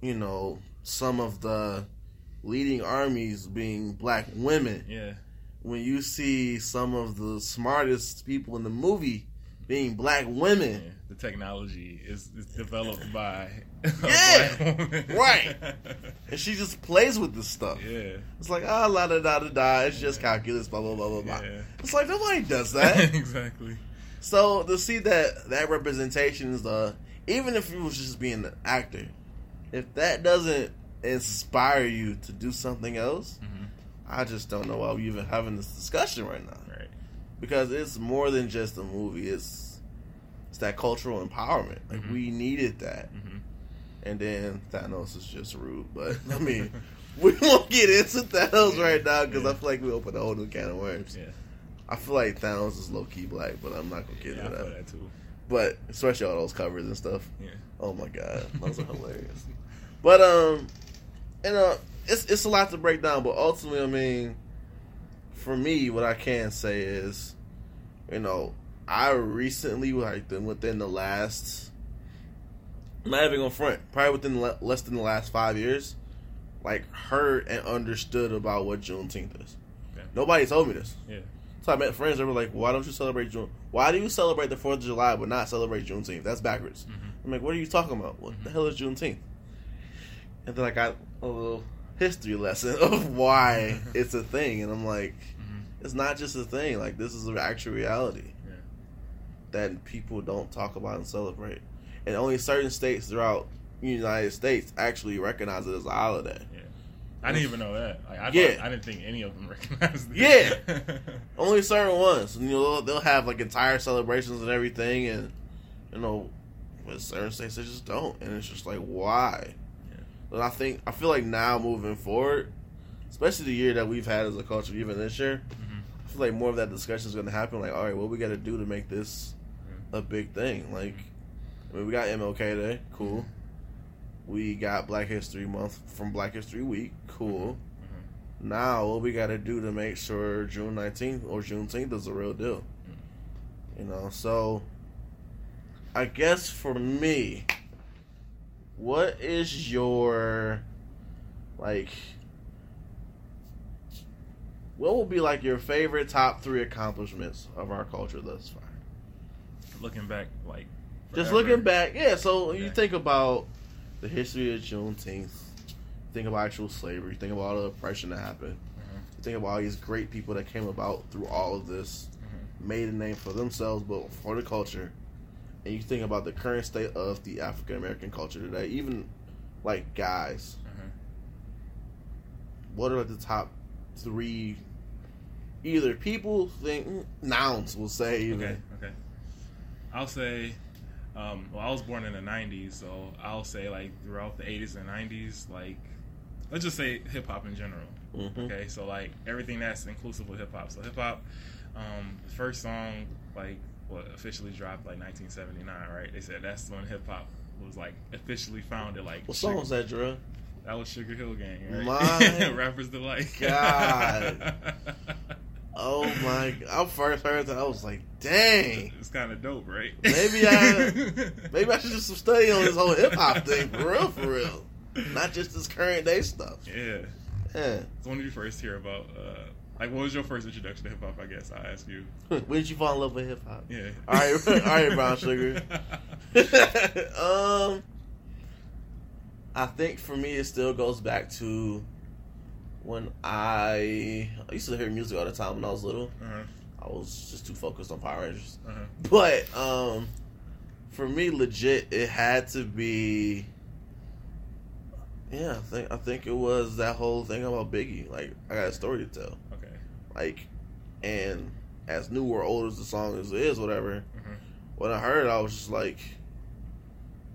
you know, some of the leading armies being black women, yeah. when you see some of the smartest people in the movie being black women. Yeah. The technology is, is developed by a yeah. black woman. Right. And she just plays with this stuff. Yeah. It's like, ah, oh, la da da da da, it's yeah. just calculus, blah, blah, blah, blah, blah. Yeah. It's like, nobody does that. Exactly. So to see that that representation is, uh, even if you was just being an actor, if that doesn't inspire you to do something else, mm-hmm. I just don't know why we're even having this discussion right now. Right. Because it's more than just a movie. It's that cultural empowerment. Like, mm-hmm. we needed that. Mm-hmm. And then Thanos is just rude. But, I mean, we won't get into Thanos yeah. right now because yeah. I feel like we opened a whole new can of worms. Yeah. I feel like Thanos is low-key black, but I'm not going to get yeah, into that. I feel that too. But, especially all those covers and stuff. Yeah. Oh, my God. Those are hilarious. But, um, you know, it's, it's a lot to break down. But, ultimately, I mean, for me, what I can say is, you know, I recently, like, within the last, I'm not even gonna front, probably within le- less than the last five years, like, heard and understood about what Juneteenth is. Yeah. Nobody told me this. Yeah. So I met friends that were like, why don't you celebrate June? Why do you celebrate the fourth of July but not celebrate Juneteenth? That's backwards. Mm-hmm. I'm like, what are you talking about? What mm-hmm. the hell is Juneteenth? And then I got a little history lesson of why it's a thing. And I'm like, mm-hmm. it's not just a thing. Like, this is the actual reality that people don't talk about and celebrate. And only certain states throughout the United States actually recognize it as a holiday. Yeah. I didn't even know that. Like, I, yeah. I didn't think any of them recognized it. Yeah. Only certain ones. And, you know, they'll have, like, entire celebrations and everything, and, you know, with certain states, they just don't. And it's just like, why? Yeah. But I think, I feel like now moving forward, especially the year that we've had as a culture, even this year, mm-hmm. I feel like more of that discussion is going to happen. Like, all right, what we got to do to make this a big thing. Like, I mean, we got M L K Day, cool. We got Black History Month from Black History Week, cool. Mm-hmm. Now, what we gotta do to make sure June nineteenth or Juneteenth is a real deal, mm-hmm. you know? So, I guess for me, what is your, like, what will be, like, your favorite top three accomplishments of our culture thus far? Looking back, like, forever. Just looking back, yeah. So okay. You think about the history of Juneteenth, think about actual slavery, think about all the oppression that happened, mm-hmm. think about all these great people that came about through all of this, mm-hmm. made a name for themselves, but for the culture, and you think about the current state of the African American culture today. Even like guys, mm-hmm. what are the top three? Either people think nouns will say. Even. Okay. Okay. I'll say, um, well, I was born in the nineties, so I'll say, like, throughout the eighties and nineties, like, let's just say hip-hop in general, mm-hmm. okay? So, like, everything that's inclusive with hip-hop. So, hip-hop, um, the first song, like, what officially dropped, like, nineteen seventy-nine, right? They said that's when hip-hop was, like, officially founded, like... What song Sugar- was that, Drew? That was Sugar Hill Gang, right? My Rapper's Delight. God. Oh my! I first heard that, I was like, "Dang, it's kind of dope, right?" Maybe I, maybe I should do some study on this whole hip hop thing for real, for real, not just this current day stuff. Yeah. yeah. So when did you first hear about? Uh, like, what was your first introduction to hip hop? I guess I asked you. When did you fall in love with hip hop? Yeah. All right, all right, Brown Sugar. um, I think for me, it still goes back to. When I, I used to hear music all the time when I was little. Uh-huh. I was just too focused on Power Rangers. Uh-huh. But um, for me, legit, it had to be Yeah, I think I think it was that whole thing about Biggie. Like, I got a story to tell. Okay. Like, and as new or old as the song is, is whatever, mm-hmm. when I heard it, I was just like,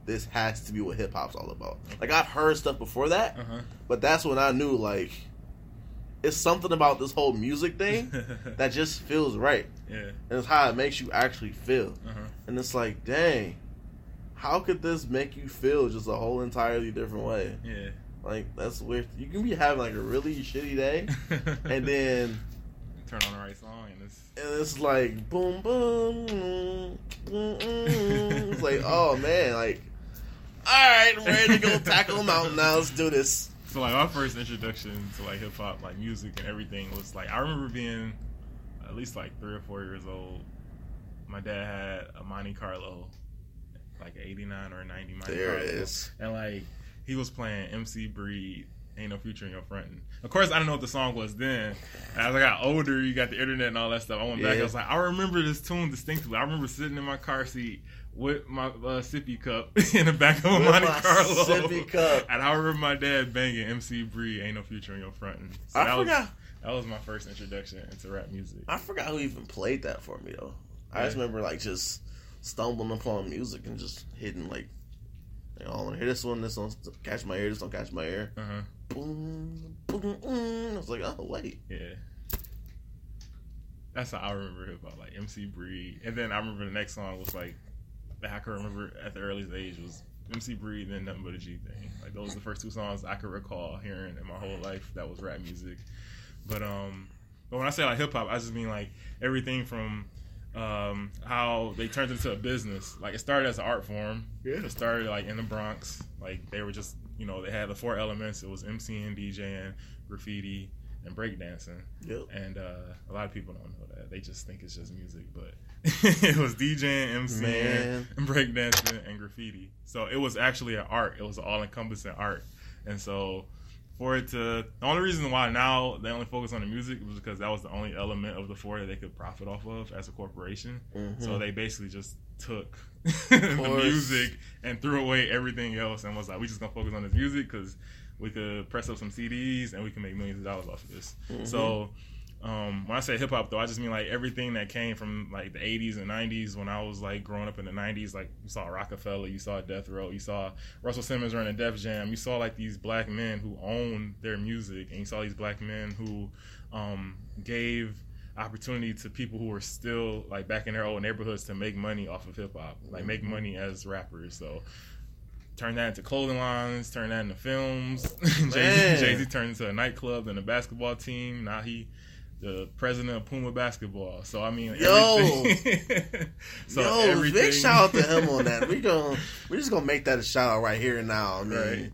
this has to be what hip-hop's all about. Like, I've heard stuff before that, uh-huh. but that's when I knew, like, it's something about this whole music thing that just feels right. Yeah. And it's how it makes you actually feel. Uh-huh. And it's like, dang, how could this make you feel just a whole entirely different way? Yeah. Like, that's weird. You can be having, like, a really shitty day, and then turn on the right song, and it's and it's like, boom, boom, boom, boom. It's like, oh, man, like, all right, I'm ready to go tackle a mountain now. Let's do this. So, like, my first introduction to, like, hip-hop, like, music and everything was, like, I remember being at least, like, three or four years old. My dad had a Monte Carlo, like, an eighty-nine or a ninety Monte Carlo. There it is. And, like, he was playing M C Breed, Ain't No Future in Your Front. And of course, I didn't know what the song was then. As I got older, you got the internet and all that stuff. I went yeah. back, I was like, I remember this tune distinctly. I remember sitting in my car seat with my uh, sippy cup in the back of a Monte Carlo. Sippy cup. And I remember my dad banging M C Breed, Ain't No Future in Your Front. And so I that forgot. Was, that was my first introduction into rap music. I forgot who even played that for me, though. I yeah. just remember, like, just stumbling upon music and just hitting, like, you know, I want to hear this one, this one, catch my ear, this one, catch my ear. Uh-huh. Boom, boom, boom. I was like, oh, wait. Yeah. That's how I remember it about, like, M C Breed. And then I remember the next song was, like, I can remember at the earliest age was M C Breed and Nothing But a G Thing. Like, those were the first two songs I could recall hearing in my whole life that was rap music. But um, but when I say, like, hip-hop, I just mean, like, everything from um, how they turned into a business. Like, it started as an art form. Yeah. It started, like, in the Bronx. Like, they were just, you know, they had the four elements. It was MCing, DJing, graffiti, and breakdancing. Yep. And uh, a lot of people don't know that. They just think it's just music, but it was DJing, MCing, Man. and breakdancing, and graffiti. So it was actually an art. It was an all-encompassing art. And so for it to, the only reason why now they only focus on the music was because that was the only element of the four that they could profit off of as a corporation. Mm-hmm. So they basically just took the music and threw away everything else and was like, we just gonna focus on this music because we could press up some C Ds and we can make millions of dollars off of this. Mm-hmm. So um, when I say hip hop, though, I just mean like everything that came from like the eighties and nineties. When I was like growing up in the nineties, like you saw Rockefeller, you saw Death Row, you saw Russell Simmons running Def Jam, you saw like these black men who owned their music, and you saw these black men who um, gave opportunity to people who were still like back in their old neighborhoods to make money off of hip hop, like make money as rappers. So turn that into clothing lines, turn that into films. Jay-Z, Jay-Z turned into a nightclub and a basketball team. Now he the president of Puma Basketball. So, I mean, Yo! everything. so Yo, everything. Big shout out to him on that. We gonna, we're just going to make that a shout out right here and now. I mean, right.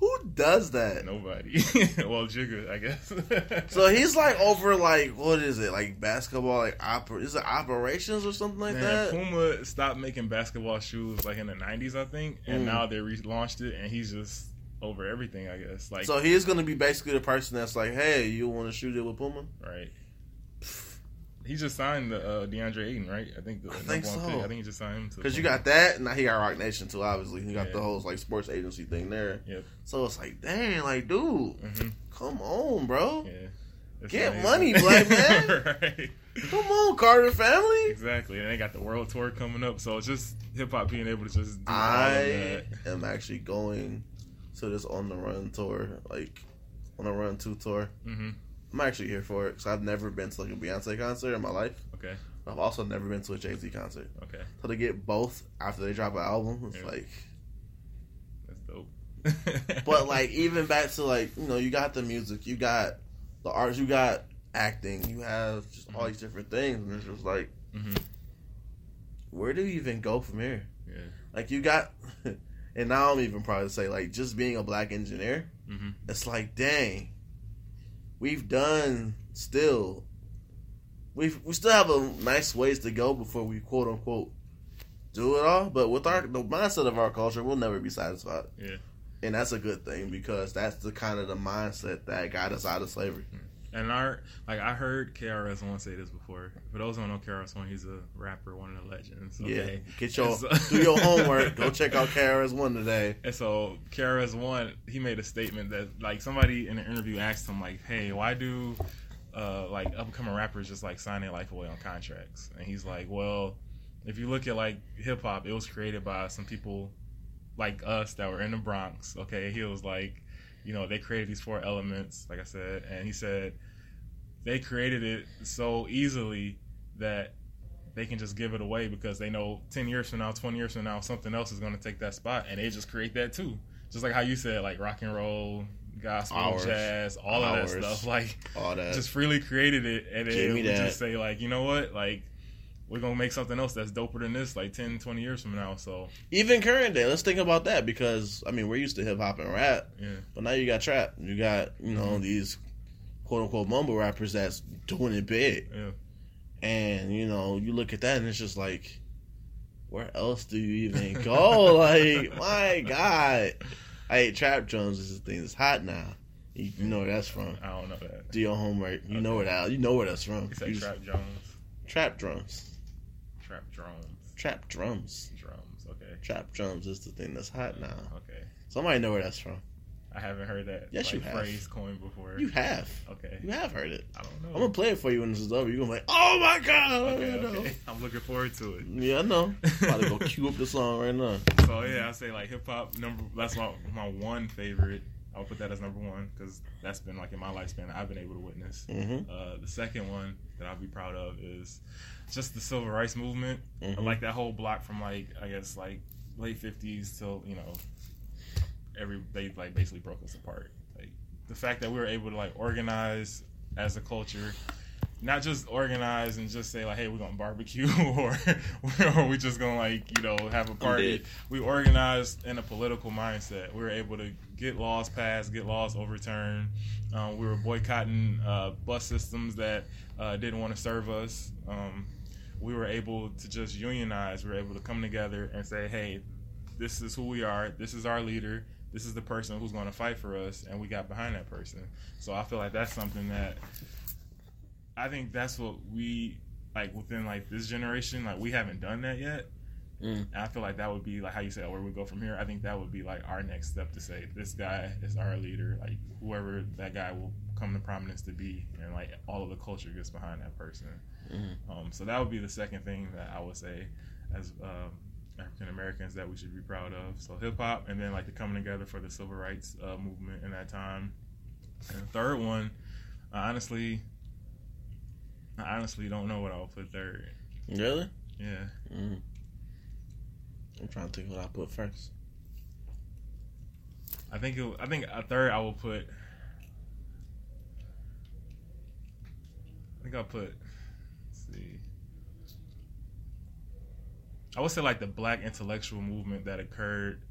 Who does that? Nobody. Well, Jigga, I guess. So, he's like over, like, what is it? Like, basketball, like, oper- is it operations or something like Man, that? Puma stopped making basketball shoes, like, in the nineties, I think. And mm. now they relaunched it, and he's just over everything, I guess. Like, so, he's going to be basically the person that's like, hey, you want to shoot it with Puma? Right. He just signed the uh, DeAndre Ayton, right? I think the I think so. Pick. I think he just signed him. Because you got that, and now he got Rock Nation, too, obviously. He got yeah. the whole, like, sports agency thing there. Yep. So it's like, dang, like, dude, mm-hmm. come on, bro. Yeah. Get money, black man. Right. Come on, Carter family. Exactly. And they got the world tour coming up, so it's just hip-hop being able to just do I all of that. am actually going to this On The Run tour, like, On The Run two tour. Mm-hmm. I'm actually here for it because I've never been to like a Beyonce concert in my life. Okay. I've also never been to a Jay-Z concert. Okay. So to get both after they drop an album, it's yeah. like that's dope. But like even back to like you know you got the music, you got the arts, you got acting, you have just mm-hmm. all these different things, and it's just like mm-hmm. where do you even go from here? Yeah. Like you got, and now I'm even proud to say like just being a black engineer, mm-hmm. it's like dang. We've done still. We we still have a nice ways to go before we quote unquote do it all. But with our the mindset of our culture, we'll never be satisfied. Yeah, and that's a good thing because that's the kind of the mindset that got us out of slavery. And I like I heard K R S One say this before. For those who don't know K R S One, he's a rapper, one of the legends. Okay? Yeah, get your so, do your homework. Go check out K R S One today. And so K R S One, he made a statement that like somebody in an interview asked him like, "Hey, why do uh, like upcoming rappers just like sign their life away on contracts?" And he's like, "Well, if you look at like hip hop, it was created by some people like us that were in the Bronx." Okay, he was like, you know, they created these four elements, like I said, and he said they created it so easily that they can just give it away because they know ten years from now, twenty years from now, something else is going to take that spot, and they just create that too. Just like how you said, like rock and roll, gospel, Hours. jazz, all Hours. of that stuff, like all that. Just freely created it, and then we just say like, you know what, like we're going to make something else that's doper than this, like ten, twenty years from now. So even current day, let's think about that because, I mean, we're used to hip-hop and rap, yeah. But now you got trap. You got, you know, mm-hmm. these quote-unquote mumble rappers that's doing it big. Yeah. And, you know, you look at that and it's just like, where else do you even go? Like, my God. I hate trap drums. This thing that's hot now. You, you know where that's from. I don't know that. Do your homework. You, okay. know, where that, you know where that's from. You said you trap drums. Trap drums. Trap drums. Trap drums. Drums, okay. Trap drums is the thing that's hot now. Okay. Somebody know where that's from. I haven't heard that yes, like, you have. phrase coined before. You have. Okay. You have heard it. I don't know. I'm going to play it for you when this is over. You're going to be like, oh my God. Okay, I okay. know. I'm looking forward to it. Yeah, I know. I'm about to go cue up the song right now. So, yeah, I say like hip hop, number. that's my, my one favorite. I'll put that as number one because that's been like in my lifespan that I've been able to witness. Mm-hmm. Uh, the second one that I'll be proud of is just the civil rights movement. Mm-hmm. Like that whole block from like, I guess like late fifties till, you know, every they like basically broke us apart. Like the fact that we were able to like organize as a culture, not just organize and just say like, hey, we're going to barbecue or, or we just going to like, you know, have a party. We organized in a political mindset. We were able to get laws passed, get laws overturned. Um, we were boycotting uh, bus systems that uh, didn't want to serve us. Um, we were able to just unionize. We were able to come together and say, hey, this is who we are. This is our leader. This is the person who's going to fight for us. And we got behind that person. So I feel like that's something that I think that's what we, like, within, like, this generation, like, we haven't done that yet. Mm. And I feel like that would be, like, how you say, oh, where we go from here. I think that would be, like, our next step to say, this guy is our leader. Like, whoever that guy will come to prominence to be. And, like, all of the culture gets behind that person. Mm-hmm. Um, so that would be the second thing that I would say as um, African Americans that we should be proud of. So hip-hop and then, like, the coming together for the civil rights uh, movement in that time. And the third one, uh, honestly... I honestly don't know what I'll put third. Really? Yeah. Mm. I'm trying to think what I'll put first. I think it, I think a third I will put... I think I'll put... Let's see. I would say like the black intellectual movement that occurred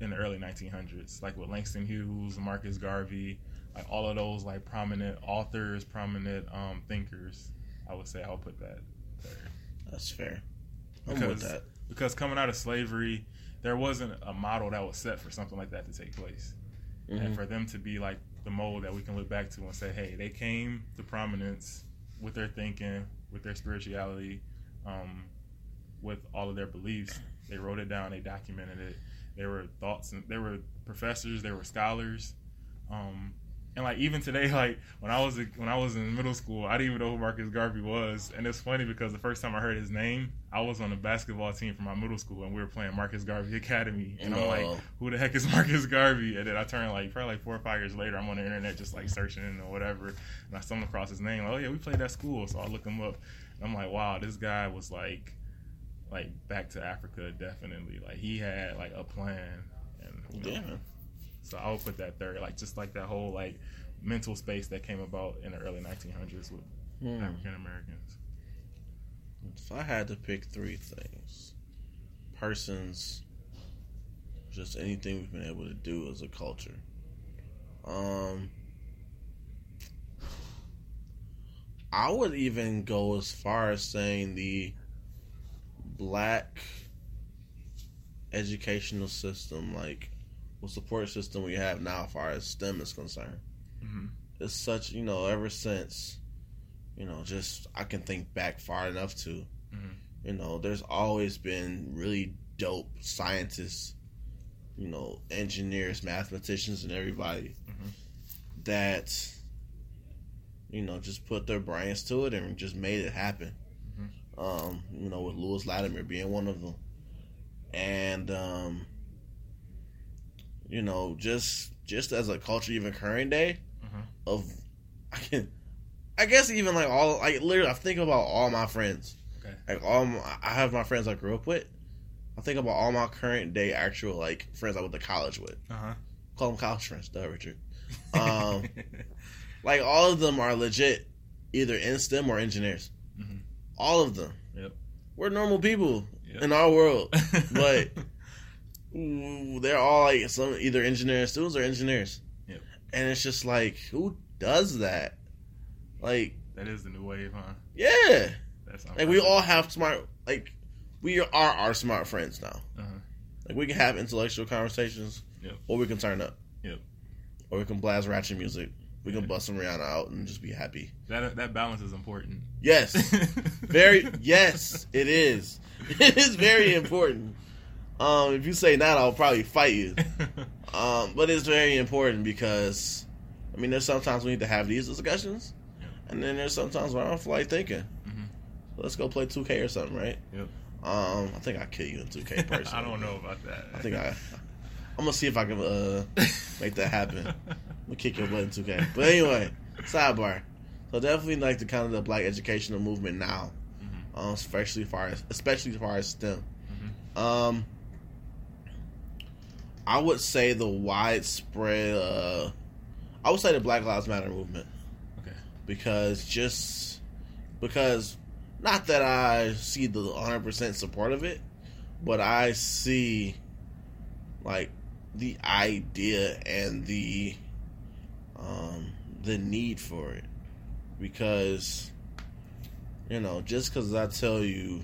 in the early nineteen hundreds. Like with Langston Hughes, Marcus Garvey... Like all of those like prominent authors, prominent um, thinkers, I would say I'll put that there. That's fair. I'm because, with that. Because coming out of slavery, there wasn't a model that was set for something like that to take place. Mm-hmm. And for them to be like the mold that we can look back to and say, hey, they came to prominence with their thinking, with their spirituality, um, with all of their beliefs. They wrote it down. They documented it. They were thoughts. And they were professors. They were scholars. Um, And like even today, like when I was when I was in middle school, I didn't even know who Marcus Garvey was. And it's funny because the first time I heard his name, I was on a basketball team from my middle school, and we were playing Marcus Garvey Academy. And I'm like, who the heck is Marcus Garvey? And then I turned like probably like four or five years later, I'm on the internet just like searching or whatever, and I stumbled across his name. Like, oh yeah, we played at school, so I look him up. And I'm like, wow, this guy was like, like back to Africa definitely. Like he had like a plan. And, you know, yeah. So I would put that third, like just like that whole like mental space that came about in the early nineteen hundreds with hmm. African Americans. If I had to pick three things, persons, just anything we've been able to do as a culture. Um, I would even go as far as saying the black educational system, like. Support system we have now as far as STEM is concerned. Mm-hmm. it's such, you know, ever since, you know, just I can think back far enough to, mm-hmm. you know, there's always been really dope scientists, you know, engineers, mathematicians, and everybody mm-hmm. that, you know, just put their brains to it and just made it happen. Mm-hmm. Um, you know, with Lewis Latimer being one of them. And, um, you know, just just as a culture, even current day, mm-hmm. of, I can, I guess even like all, like literally I think about all my friends. Okay. Like all my, I have my friends I grew up with. I think about all my current day actual, like, friends I went to college with. Uh-huh. Call them college friends. Duh, Richard. Um, like, all of them are legit either in STEM or engineers. Mm-hmm. All of them. Yep. We're normal people yep. in our world. But ooh, they're all, like, some either engineering students or engineers. Yep. And it's just like, who does that? Like... That is the new wave, huh? Yeah. That's like, we all have smart... Like... We are our smart friends now. Uh-huh. Like, we can have intellectual conversations, yep. or we can turn up. Yep. Or we can blast ratchet music. We can yeah. bust some Rihanna out and just be happy. That that balance is important. Yes. Very, yes, it is. It is very important. Um, if you say that, I'll probably fight you. Um, but it's very important because, I mean, there's sometimes we need to have these discussions, yep. and then there's sometimes where I don't feel like thinking. Mm-hmm. So let's go play two K or something, right? Yep. Um, I think I kill you in two K personally. I don't know about that. I think I... I'm going to see if I can uh, make that happen. I'm going to kick your butt in two K. But anyway, sidebar. So definitely like the kind of the black educational movement now. Mm-hmm. Um, especially far as, especially as far as STEM. Mm-hmm. Um, I would say the widespread... Uh, I would say the Black Lives Matter movement. Okay. Because just... Because... Not that I see the one hundred percent support of it, but I see, like, the idea and the um, the need for it. Because, you know, just because I tell you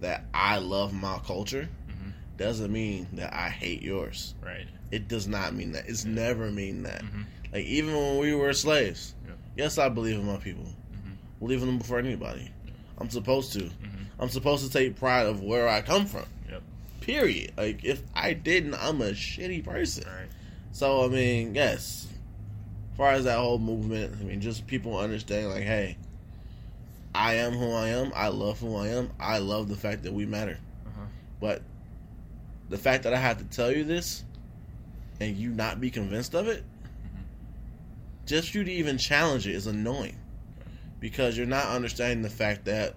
that I love my culture mm-hmm. doesn't mean that I hate yours. Right. It does not mean that. It's yeah. never mean that. Mm-hmm. Like, even when we were slaves, yeah. yes, I believe in my people. Mm-hmm. Believe in them before anybody. I'm supposed to. Mm-hmm. I'm supposed to take pride of where I come from. Yep. Period. Like, if I didn't, I'm a shitty person. Right. So, I mean, yes. As far as that whole movement, I mean, just people understand, like, hey, I am who I am. I love who I am. I love the fact that we matter. Uh-huh. But the fact that I have to tell you this and you not be convinced of it, mm-hmm. just you to even challenge it is annoying. Because you're not understanding the fact that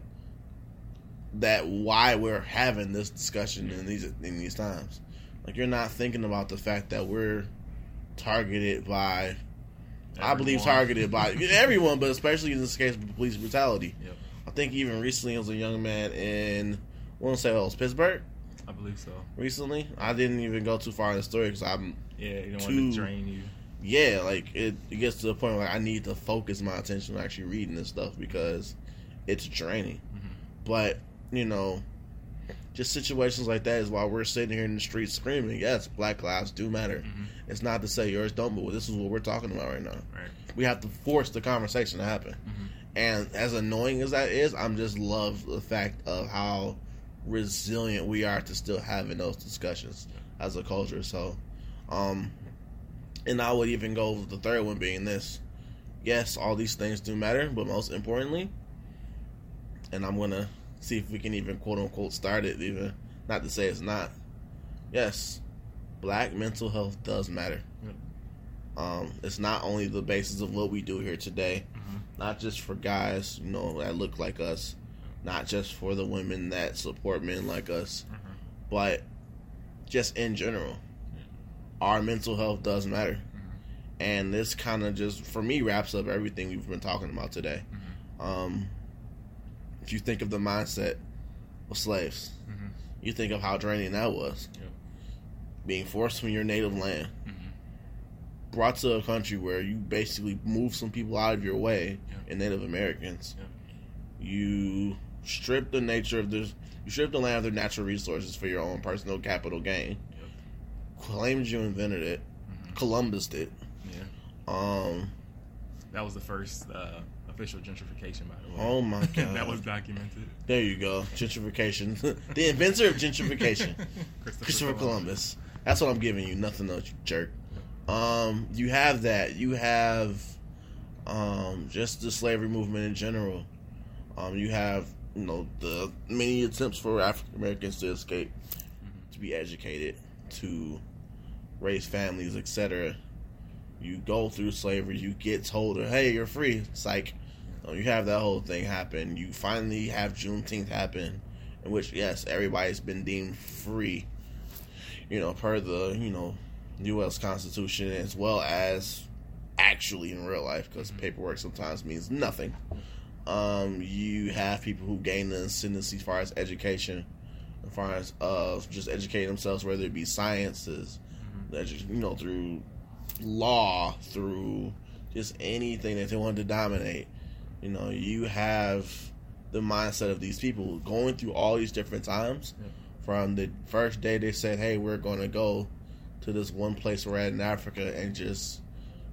that why we're having this discussion in these in these times. Like, you're not thinking about the fact that we're targeted by, everyone. I believe targeted by everyone, but especially in this case, police brutality. Yep. I think even recently it was a young man in, I want to say it was Pittsburgh. I believe so. Recently. I didn't even go too far in the story because I'm Yeah, you don't too, want to drain you. Yeah, like, it, it gets to the point where I need to focus my attention on actually reading this stuff because it's draining. Mm-hmm. But, you know, just situations like that is why we're sitting here in the streets screaming, yes, black lives do matter. Mm-hmm. It's not to say yours don't, but this is what we're talking about right now. Right. We have to force the conversation to happen. Mm-hmm. And as annoying as that is, I'm just love the fact of how resilient we are to still having those discussions as a culture. So, um... And I would even go with the third one being this. Yes, all these things do matter, but most importantly, and I'm going to see if we can even quote-unquote start it even, not to say it's not. Yes, black mental health does matter. Yep. Um, it's not only the basis of what we do here today, mm-hmm. not just for guys, you know, that look like us, not just for the women that support men like us, mm-hmm. but just in general. Our mental health does matter. Mm-hmm. And this kind of just, for me, wraps up everything we've been talking about today. Mm-hmm. Um, if you think of the mindset of slaves, mm-hmm. you think of how draining that was. Yep. Being forced from your native land. Mm-hmm. Brought to a country where you basically move some people out of your way yep. and Native Americans. Yep. You strip the nature of this, you strip the land of their natural resources for your own personal capital gain. Claims you invented it. Mm-hmm. Columbus did. Yeah. Um, That was the first uh, official gentrification, by the way. Oh my God, that was documented. There you go, gentrification. The inventor of gentrification, Christopher, Christopher Columbus. Columbus. That's what I'm giving you. Nothing else, you jerk. Um, you have that. You have um, just the slavery movement in general. Um, you have you know the many attempts for African Americans to escape, mm-hmm. to be educated, to raise families, et cetera. You go through slavery, you get told, hey, you're free. It's like, you know, you have that whole thing happen. You finally have Juneteenth happen, in which, yes, everybody's been deemed free, you know, per the, you know, U S Constitution, as well as actually in real life, because paperwork sometimes means nothing. Um, you have people who gain the ascendancy as far as education, as far as uh, just educating themselves, whether it be sciences, edu- you know, through law, through just anything that they want to dominate. You know, you have the mindset of these people going through all these different times, yeah. from the first day they said, hey, we're going to go to this one place we're at in Africa and just,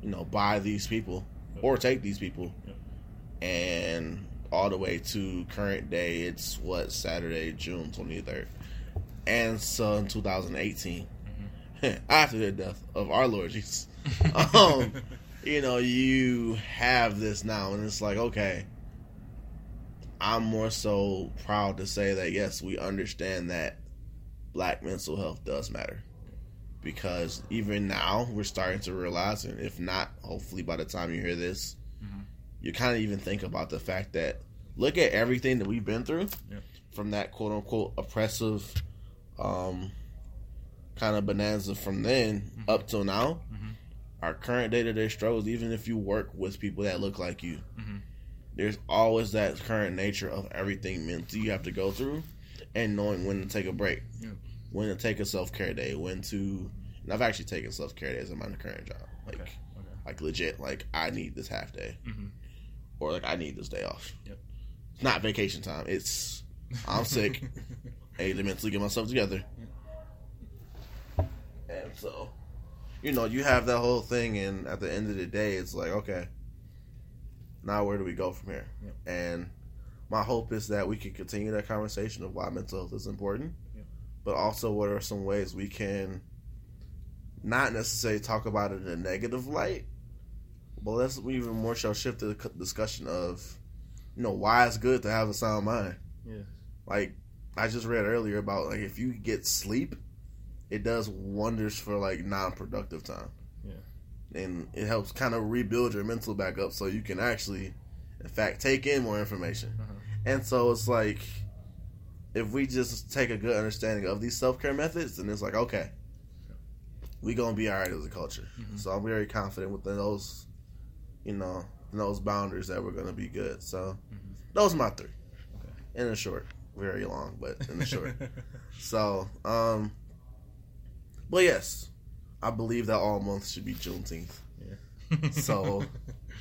you know, buy these people, yeah. or take these people, yeah. and all the way to current day. It's what, Saturday, June twenty-third, and so in two thousand eighteen, mm-hmm. after the death of our Lord Jesus, um, you know, you have this now, and it's like, okay, I'm more so proud to say that, yes, we understand that black mental health does matter, because even now we're starting to realize, and if not, hopefully by the time you hear this, mm-hmm. you kind of even think about the fact that, look at everything that we've been through, yeah. from that quote-unquote oppressive um, kind of bonanza from then, mm-hmm. up till now, mm-hmm. our current day-to-day struggles, even if you work with people that look like you, mm-hmm. there's always that current nature of everything mentally you have to go through, and knowing when to take a break, yeah. when to take a self-care day, when to, and I've actually taken self-care days in my current job, like, okay. Okay. like legit, like, I need this half day, mm-hmm. or like, I need this day off. Yep. It's not vacation time. It's, I'm sick. I need to mentally get myself together. Yep. And so, you know, you have that whole thing, and at the end of the day, it's like, okay, now where do we go from here? Yep. And my hope is that we can continue that conversation of why mental health is important, yep. but also what are some ways we can not necessarily talk about it in a negative light, but let's even more so shift the discussion of, you know, why it's good to have a sound mind. Yeah. Like, I just read earlier about, like, if you get sleep, it does wonders for, like, non-productive time. Yeah. And it helps kind of rebuild your mental back up so you can actually, in fact, take in more information. Uh-huh. And so it's like, if we just take a good understanding of these self-care methods, then it's like, okay, we going to be all right as a culture. Mm-hmm. So I'm very confident within those, you know, those boundaries that we're going to be good. So mm-hmm. those are my three. In a short, very long, but in a short. So, um, but yes, I believe that all months should be Juneteenth. Yeah. So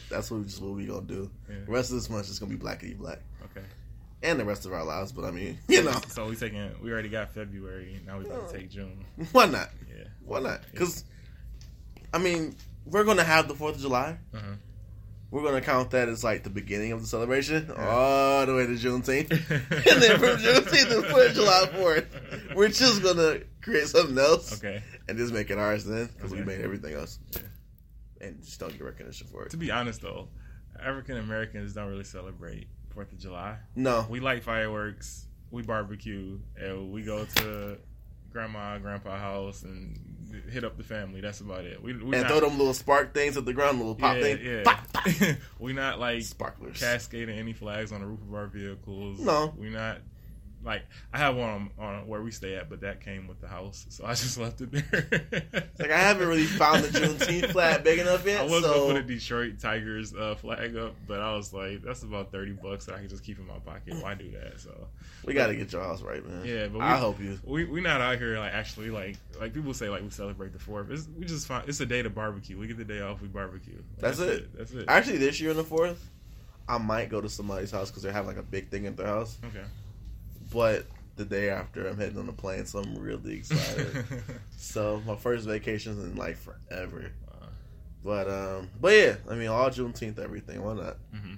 that's what we just what we gonna do. Yeah. The rest of this month is gonna be blackity black. Okay. And the rest of our lives, but I mean, you know. So we taking. We already got February. Now we about to take June. Why not? Yeah. Why not? Because, yeah. I mean, we're gonna have the Fourth of July. Uh-huh. We're going to count that as, like, the beginning of the celebration, yeah. all the way to Juneteenth. And then from Juneteenth to July fourth, we're just going to create something else. Okay. And just make it ours then, because okay. we made everything else. Yeah. And just don't get recognition for it. To be honest, though, African Americans don't really celebrate fourth of July. No. We light fireworks, we barbecue, and we go to grandma, grandpa house, and hit up the family. That's about it. We, we and not, throw them little spark things at the ground, little pop yeah, things. Yeah. Pop, pop. We're not like sparklers cascading any flags on the roof of our vehicles. No, we're not. Like, I have one on, on where we stay at, but that came with the house, so I just left it there. Like, I haven't really found the Juneteenth flag big enough yet. I was so. gonna put a Detroit Tigers uh, flag up, but I was like, that's about thirty bucks that I can just keep in my pocket. Why do that? So we gotta get your house right, man. Yeah, but we, I hope you. We we not out here like actually like like people say like we celebrate the fourth. It's, we just find it's a day to barbecue. We get the day off. We barbecue. Like, that's that's it. it. That's it. Actually, this year on the fourth, I might go to somebody's house because they're having like a big thing at their house. Okay. But the day after, I'm heading on a plane, so I'm really excited. So my first vacation's in like forever. Wow. But um, but yeah, I mean, all Juneteenth, everything. Why not? Mm-hmm.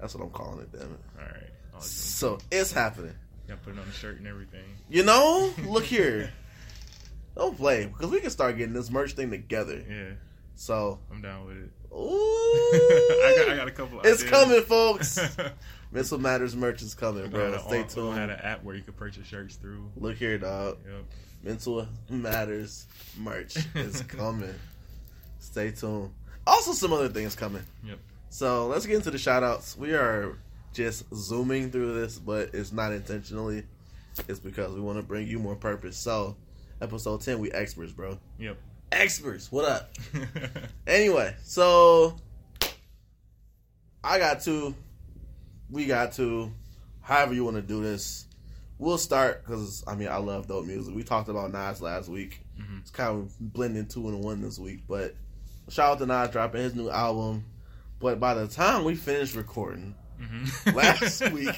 That's what I'm calling it. Damn it! All right. All so it's happening. Yeah, putting on the shirt and everything. You know, look here. Don't play, because we can start getting this merch thing together. Yeah. So I'm down with it. Ooh, I, got, I got a couple. It's ideas. Coming, folks. Missile Matters merch is coming, bro. A, Stay tuned. We had an app where you could purchase shirts through. Look here, dog. Yep. Mental Matters merch is coming. Stay tuned. Also, some other things coming. Yep. So let's get into the shout outs. We are just zooming through this, but it's not intentionally. It's because we want to bring you more purpose. So, episode ten, we experts, bro. Yep. Experts, what up? Anyway, so I got two. We got two. However you want to do this. We'll start, because, I mean, I love dope music. We talked about Nas last week. Mm-hmm. It's kind of blending two and one this week. But shout out to Nas dropping his new album. But by the time we finished recording mm-hmm. last week,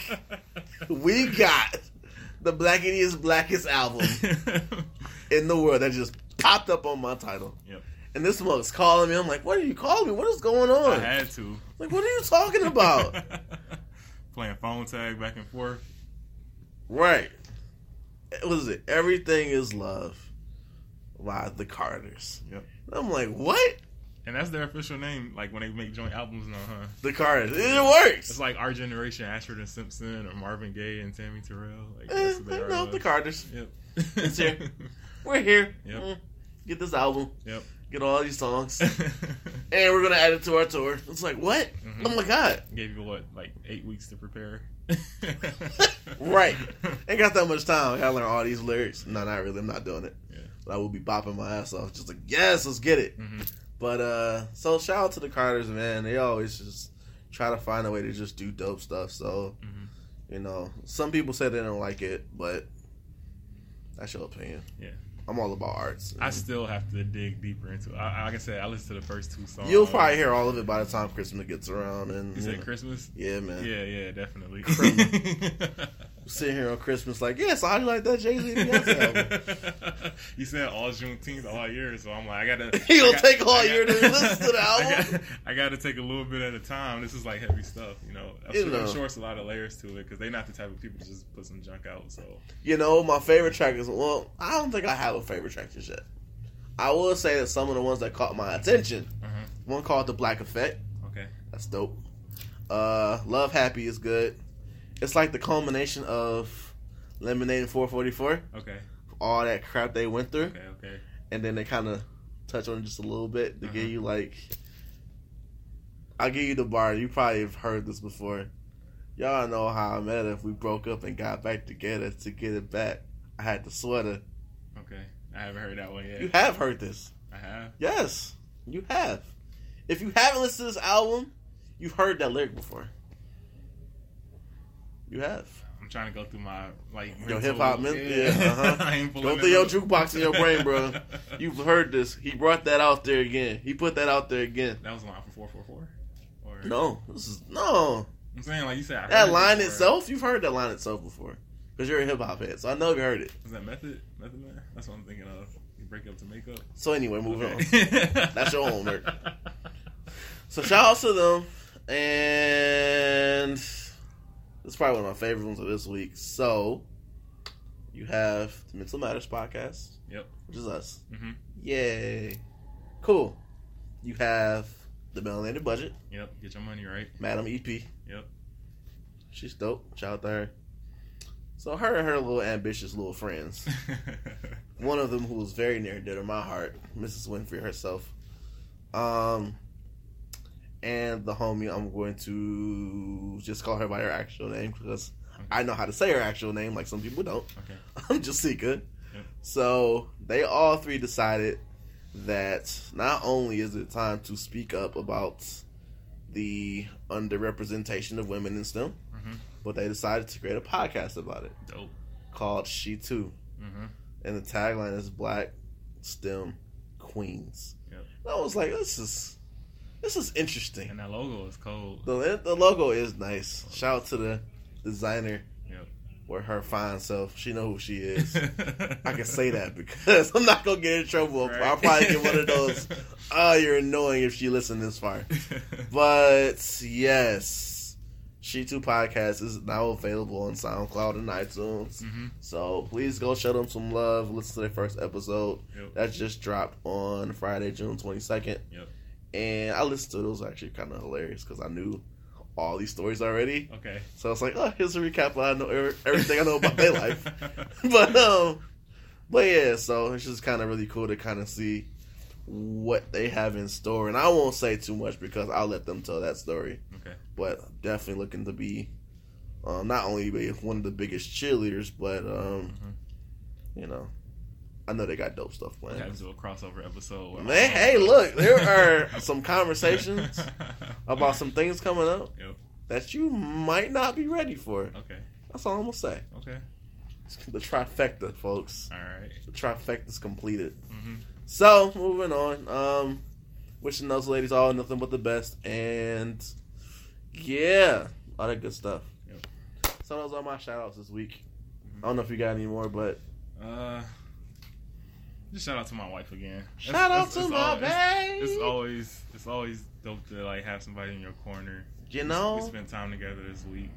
we got the Blackest Blackest album in the world that just popped up on my title. Yep. And this monk's calling me. I'm like, what are you calling me? What is going on? I had to. Like, what are you talking about? Playing phone tag back and forth. Right. What is it? Everything Is Love by the Carters. Yep. I'm like, what? And that's their official name, like, when they make joint albums now, huh? The Carters. It works. It's like Our Generation, Ashford and Simpson, or Marvin Gaye and Tammy Terrell. Like, eh, they no, The Carters. Yep. It's here. We're here. Yep. Mm. Get this album. Yep. Get all these songs. And we're going to add it to our tour. It's like, what? Mm-hmm. Oh, my God. Gave you, what, like, eight weeks to prepare? Right. Ain't got that much time. I got to learn all these lyrics. No, not really. I'm not doing it. Yeah. But I will be bopping my ass off. Just like, yes, let's get it. Mm-hmm. But, uh, so shout out to the Carters, man. They always just try to find a way to just do dope stuff. So, mm-hmm. you know, some people say they don't like it, but that's your opinion. Yeah. I'm all about arts. I still have to dig deeper into it. I, like I said, I listened to the first two songs. You'll probably hear all of it by the time Christmas gets around. And, you, you said know. Christmas? Yeah, man. Yeah, yeah, definitely. Sitting here on Christmas like, yeah, so how do you like that Jay-Z Beyonce album? You said all Juneteenth, all year, so I'm like, I got to... He'll gotta, take all gotta, year to listen to the album? I got to take a little bit at a time. This is like heavy stuff, you know. I'm, you sure, know. I'm sure it's a lot of layers to it, because they're not the type of people to just put some junk out, so... You know, my favorite track is... Well, I don't think I have favorite tracks and shit. I will say that some of the ones that caught my attention, uh-huh. one called The Black Effect. Okay. That's dope. Uh, Love Happy is good. It's like the culmination of Lemonade and four forty-four. Okay. All that crap they went through. Okay, okay. And then they kind of touch on it just a little bit to uh-huh. give you like... I'll give you the bar. You probably have heard this before. Y'all know how I met her. If we broke up and got back together to get it back, I had to sweater. Okay, I haven't heard that one yet. You have heard this. I have? Yes, you have. If you haven't listened to this album, you've heard that lyric before. You have. I'm trying to go through my, like, your hip-hop mental. Yeah, yeah uh-huh. I ain't pulling Go through your jukebox in your brain, bro. You've heard this. He brought that out there again. He put that out there again. That was a line from four forty-four? Or... No, this is, no. I'm saying, like you said, I heard That line it itself, you've heard that line itself before. Because you're a hip-hop head, so I know you heard it. Is that Method? Method Man? That's what I'm thinking of. You break up to make up. So anyway, moving okay. on. That's your homework. So shout out to them. And it's probably one of my favorite ones of this week. So you have the Mental Matters Podcast. Yep. Which is us. Mm-hmm. Yay. Cool. You have the Melanated Budget. Yep. Get your money right. Madam E P. Yep. She's dope. Shout out to her. So her and her little ambitious little friends, one of them who was very near and dear to my heart, Missus Winfrey herself, um, and the homie, I'm going to just call her by her actual name because okay. I know how to say her actual name like some people don't. Okay. I'm Jessica. Yep. So they all three decided that not only is it time to speak up about the underrepresentation of women in STEM, mm-hmm. but they decided to create a podcast about it. Dope. Called She Too. Mm-hmm. And the tagline is Black STEM Queens. Yep. And I was like, this is this is interesting. And that logo is cold. The, the logo is nice. Shout out to the designer. Yep. With her fine self. She know who she is. I can say that because I'm not going to get in trouble. Right. I'll probably get one of those Oh, you're annoying if she listened this far. But yes, She Too Podcast is now available on SoundCloud and iTunes. Mm-hmm. So please go show them some love. Listen to their first episode. Yep. That just dropped on Friday, June twenty-second. Yep. And I listened to it. It was actually kind of hilarious because I knew all these stories already. Okay. So it's like, oh, here's a recap. I know everything I know about their life. But um, but yeah, so it's just kind of really cool to kind of see what they have in store. And I won't say too much because I'll let them tell that story. Okay. But definitely looking to be um, not only be one of the biggest cheerleaders, but, um, mm-hmm. you know, I know they got dope stuff planned. We have to do a crossover episode. Man, hey, look, there are some conversations about some things coming up yep. that you might not be ready for. Okay. That's all I'm going to say. Okay. The trifecta, folks. All right. The trifecta's completed. Mm-hmm. So, moving on. Um, wishing those ladies all nothing but the best. And, yeah, all that good stuff. Yep. So, those are my shout-outs this week. Mm-hmm. I don't know if you got any more, but... Uh... Just shout out to my wife again. Shout it's, out it's, to it's my always, babe. It's, it's always it's always dope to like have somebody in your corner. You know, we, we spend time together this week.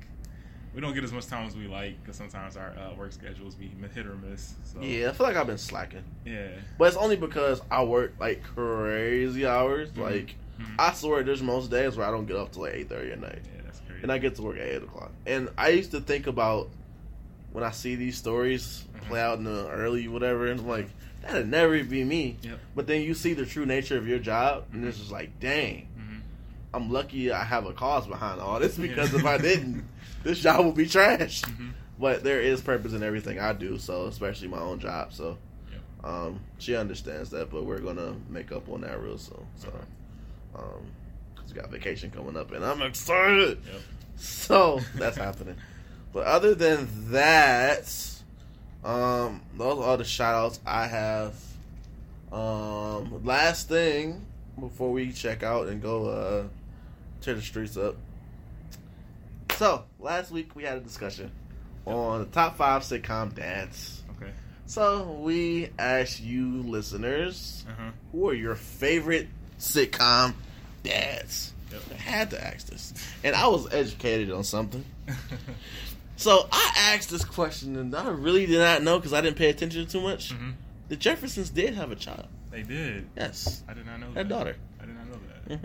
We don't get as much time as we like because sometimes our uh, work schedules be hit or miss. So. Yeah, I feel like I've been slacking. Yeah, but it's only because I work like crazy hours. Mm-hmm. Like mm-hmm. I swear, there's most days where I don't get up till like eight thirty at night. Yeah, that's crazy. And I get to work at eight o'clock. And I used to think about when I see these stories mm-hmm. play out in the early whatever, and I'm like. That'd never be me. Yep. But then you see the true nature of your job, and mm-hmm. it's just like, dang, mm-hmm. I'm lucky I have a cause behind all this because yeah. if I didn't, this job would be trash. Mm-hmm. But there is purpose in everything I do, so especially my own job. So yep. um, she understands that, but we're going to make up on that real soon. So, because um, we got vacation coming up, and I'm excited. Yep. So that's happening. But other than that... Um, those are all the shout outs I have. Um, last thing before we check out and go, uh, tear the streets up. So, last week we had a discussion yep. on the top five sitcom dads. Okay. So, we asked you listeners, uh-huh. who are your favorite sitcom dads? Yep. I had to ask this. And I was educated on something. So, I asked this question, and I really did not know because I didn't pay attention too much. Mm-hmm. The Jeffersons did have a child. They did? Yes. I did not know that. Their daughter. I did not know that.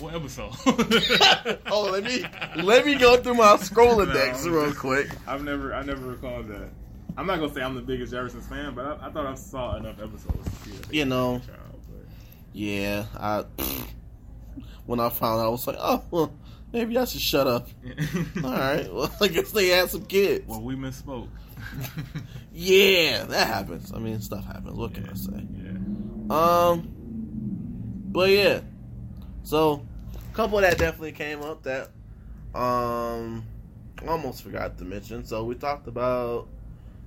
Mm-hmm. What episode? oh, let me let me go through my scrolling no, decks real just, quick. I've never I never recalled that. I'm not going to say I'm the biggest Jeffersons fan, but I, I thought I saw enough episodes to see that. You know. Child, but... Yeah. I, when I found out, I was like, oh, well. Maybe I should shut up. All right. Well, I guess they had some kids. Well, we misspoke. yeah, that happens. I mean, stuff happens. What yeah, can I say? Yeah. Um. But yeah. So, a couple that definitely came up that um almost forgot to mention. So we talked about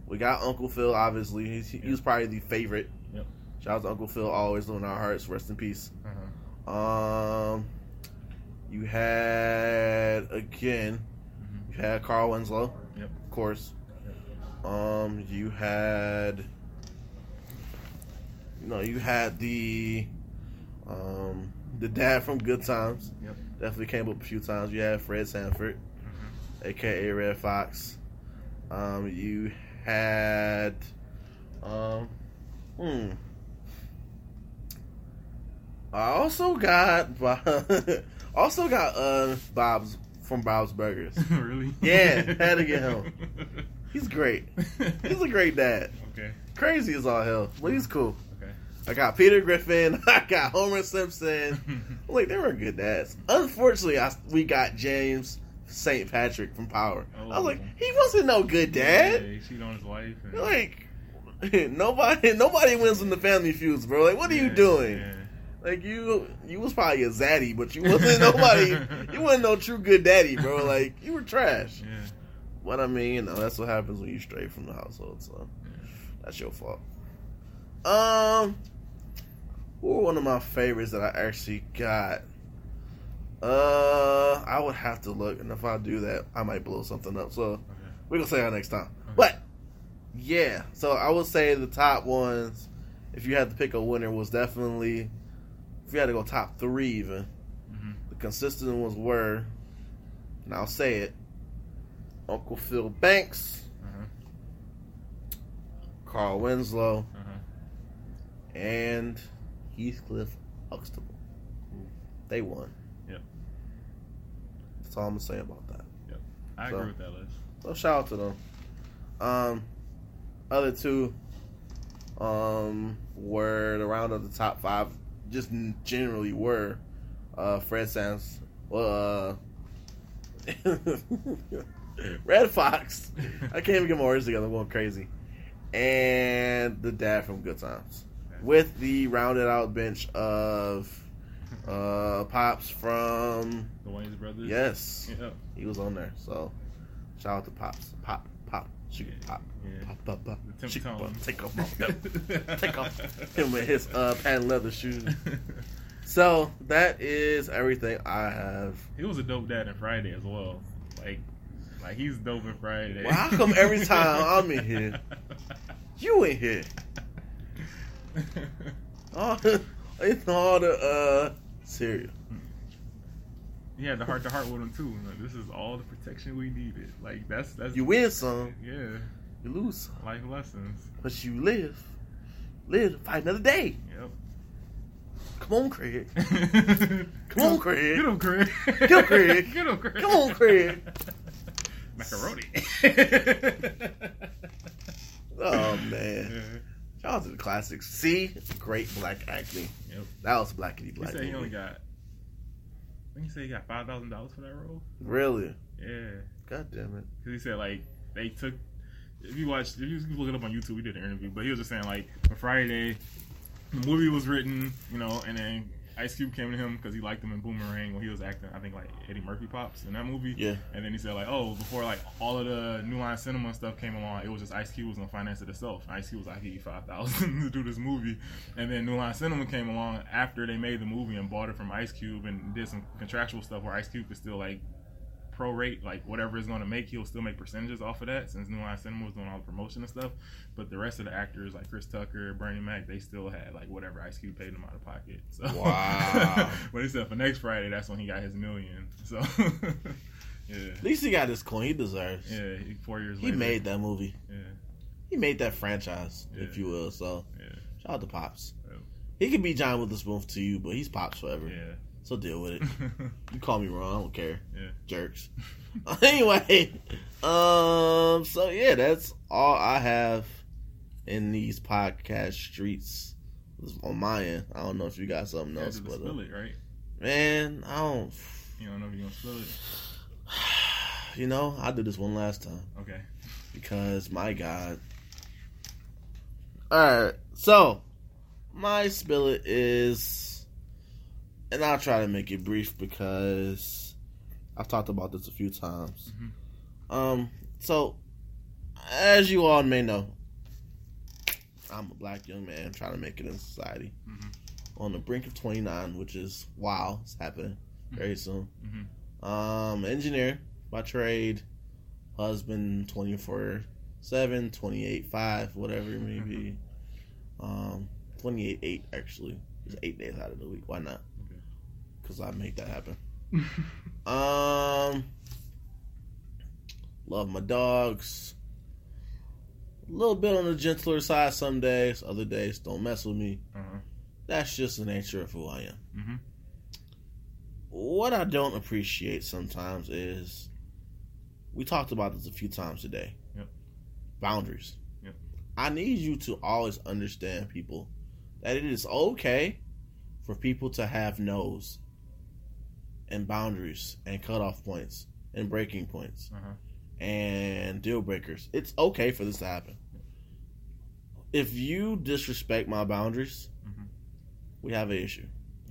we got Uncle Phil. Obviously, He's, he yep. was probably the favorite. Yep. Shout out to Uncle Phil. Always in our hearts. Rest in peace. Uh-huh. Um. You had, again, you had Carl Winslow, yep. of course. Um, you had, you know, you had the um, the dad from Good Times. Yep. Definitely came up a few times. You had Fred Sanford, mm-hmm. a k a. Red Fox. Um, you had, um, hmm. I also got... Also got uh Bob's from Bob's Burgers. Really? Yeah, had to get him. He's great. He's a great dad. Okay. Crazy as all hell, but he's cool. Okay. I got Peter Griffin. I got Homer Simpson. Like they were good dads. Unfortunately, I, we got James Saint Patrick from Power. Oh. I was like, he wasn't no good dad. Yeah, he cheated on his wife. And... Like nobody, nobody wins in the family feuds, bro. Like, what are yeah, you doing? Yeah. Like, you you was probably a zaddy, but you wasn't nobody, you wasn't no true good daddy, bro. Like, you were trash. Yeah. But, I mean, you know, that's what happens when you stray from the household, so yeah. that's your fault. Um, who were one of my favorites that I actually got? Uh, I would have to look, and if I do that, I might blow something up. So, okay. we're going to say that next time. Okay. But, yeah, so I would say the top ones, if you had to pick a winner, was definitely... if you had to go top three even, mm-hmm. the consistent ones were, and I'll say it, Uncle Phil Banks, mm-hmm. Carl Winslow, mm-hmm. and Heathcliff Huxtable. Ooh. They won. Yep. That's all I'm going to say about that. Yep. I so, agree with that list. So shout out to them. Um, other two um, were the round of the top five, just generally were uh, Fred Sands, uh, Red Fox. I can't even get my words together. I'm going crazy. And the dad from Good Times. With the rounded out bench of uh, Pops from the Wayans Brothers. Yes. Yeah. He was on there. So shout out to Pops. Pop, pop, shoot, yeah. pop, yeah. pop, pop, pop, the shoot, pop. Take off my belt. Take off him with his uh, patent leather shoes. So that is everything I have. He was a dope dad in Friday as well. Like, like he's dope in Friday. Well, how come every time I'm in here, you in here? all the, it's all the uh, cereal. Yeah, the heart to heart with him too. Like, this is all the protection we needed. Like that's that's you win some, yeah, you lose some. Life lessons, but you live, live to fight another day. Yep. Come on, Craig. Come on, Craig. Get him, Craig. Get him, Craig. Get him, Craig. Come on, Craig. Macaroni. Oh man. Yeah. Y'all to the classics. See? Great black acting. Yep. That was blackity black. He said he only got, I think he said he got five thousand dollars for that role. Really? Yeah. God damn it. Because he said, like, they took, if you watch, if you look it up on YouTube, we did an interview, but he was just saying, like, on Friday, the movie was written, you know, and then Ice Cube came to him because he liked him in Boomerang when he was acting, I think, like, Eddie Murphy Pops in that movie. Yeah. And then he said, like, oh, before, like, all of the New Line Cinema stuff came along, it was just Ice Cube was going to finance it itself. Ice Cube was like, I give you five thousand dollars to do this movie. And then New Line Cinema came along after they made the movie and bought it from Ice Cube and did some contractual stuff where Ice Cube could still, like, prorate, like, whatever it's going to make, he'll still make percentages off of that since New Line Cinema was doing all the promotion and stuff. But the rest of the actors, like Chris Tucker, Bernie Mac, they still had, like, whatever Ice Cube paid them out of pocket. So, wow. But he said for next Friday, that's when he got his million. So, yeah. At least he got his coin. He deserves. Yeah, he, four years he later. He made that movie. Yeah. He made that franchise, yeah. if you will. So, yeah. Shout out to Pops. Yeah. He could be John Witherspoon to you, but he's Pops forever. Yeah. So deal with it. You call me wrong, I don't care. Yeah. Jerks. Anyway, um, so yeah, that's all I have in these podcast streets. On my end, I don't know if you got something else. You but spill uh, it, right? Man, I don't. You don't know if you're gonna spill it. You know, I did this one last time. Okay. Because my God. All right, so my spill it is. And I'll try to make it brief because I've talked about this a few times. Mm-hmm. Um, so, as you all may know, I'm a black young man trying to make it in society. Mm-hmm. On the brink of twenty-nine, which is, wow, it's happening very soon. Mm-hmm. Um, engineer by trade, husband twenty-four seven, twenty-eight five, whatever it may be. Um, twenty-eight eight, actually. It's eight days out of the week. Why not? Because I make that happen. um, Love my dogs. A little bit on the gentler side some days. Other days, don't mess with me. Uh-huh. That's just the nature of who I am. Mm-hmm. What I don't appreciate sometimes is... We talked about this a few times today. Yep. Boundaries. Yep. I need you to always understand, people, that it is okay for people to have no's and boundaries and cutoff points and breaking points uh-huh. and deal breakers. It's okay for this to happen. If you disrespect my boundaries, mm-hmm. we have an issue.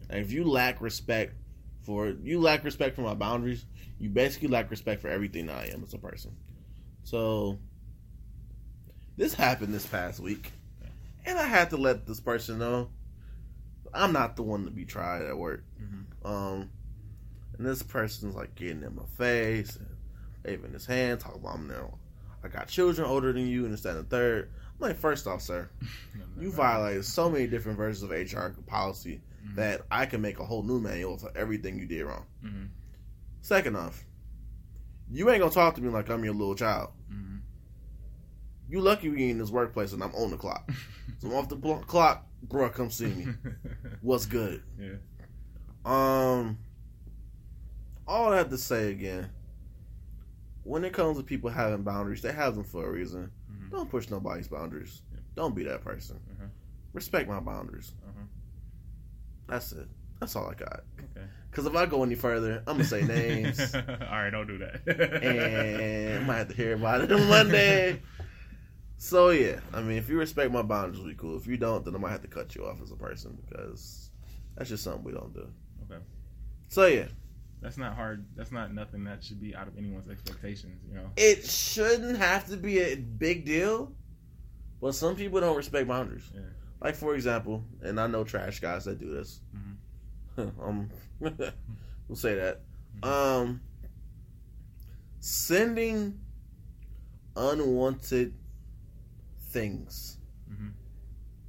And if you lack respect for you lack respect for my boundaries, you basically lack respect for everything that I am as a person. So this happened this past week, and I had to let this person know I'm not the one to be tried at work. Mm-hmm. Um, and this person's like getting in my face and waving his hand, talking about I'm there. I got children older than you, and it's that and the third. I'm like, first off, sir, you violated so many different versions of H R policy mm-hmm. that I can make a whole new manual for everything you did wrong. Mm-hmm. Second off, you ain't gonna talk to me like I'm your little child. Mm-hmm. You lucky we in this workplace and I'm on the clock. So I'm off the bl- clock, bruh, come see me. What's good? Yeah. Um, all I have to say again, when it comes to people having boundaries, they have them for a reason. Mm-hmm. Don't push nobody's boundaries. Yeah. Don't be that person. Uh-huh. Respect my boundaries. Uh-huh. That's it. That's all I got. Okay. Because if I go any further, I'm going to say names. All right, don't do that. And I might have to hear about it on Monday. So, yeah. I mean, if you respect my boundaries, we cool. If you don't, then I might have to cut you off as a person because that's just something we don't do. Okay. So, yeah. That's not hard. That's not nothing that should be out of anyone's expectations, you know? It shouldn't have to be a big deal, but some people don't respect boundaries. Yeah. Like, for example, and I know trash guys that do this. Mm-hmm. um, we'll say that. Um, sending unwanted things. Mm-hmm.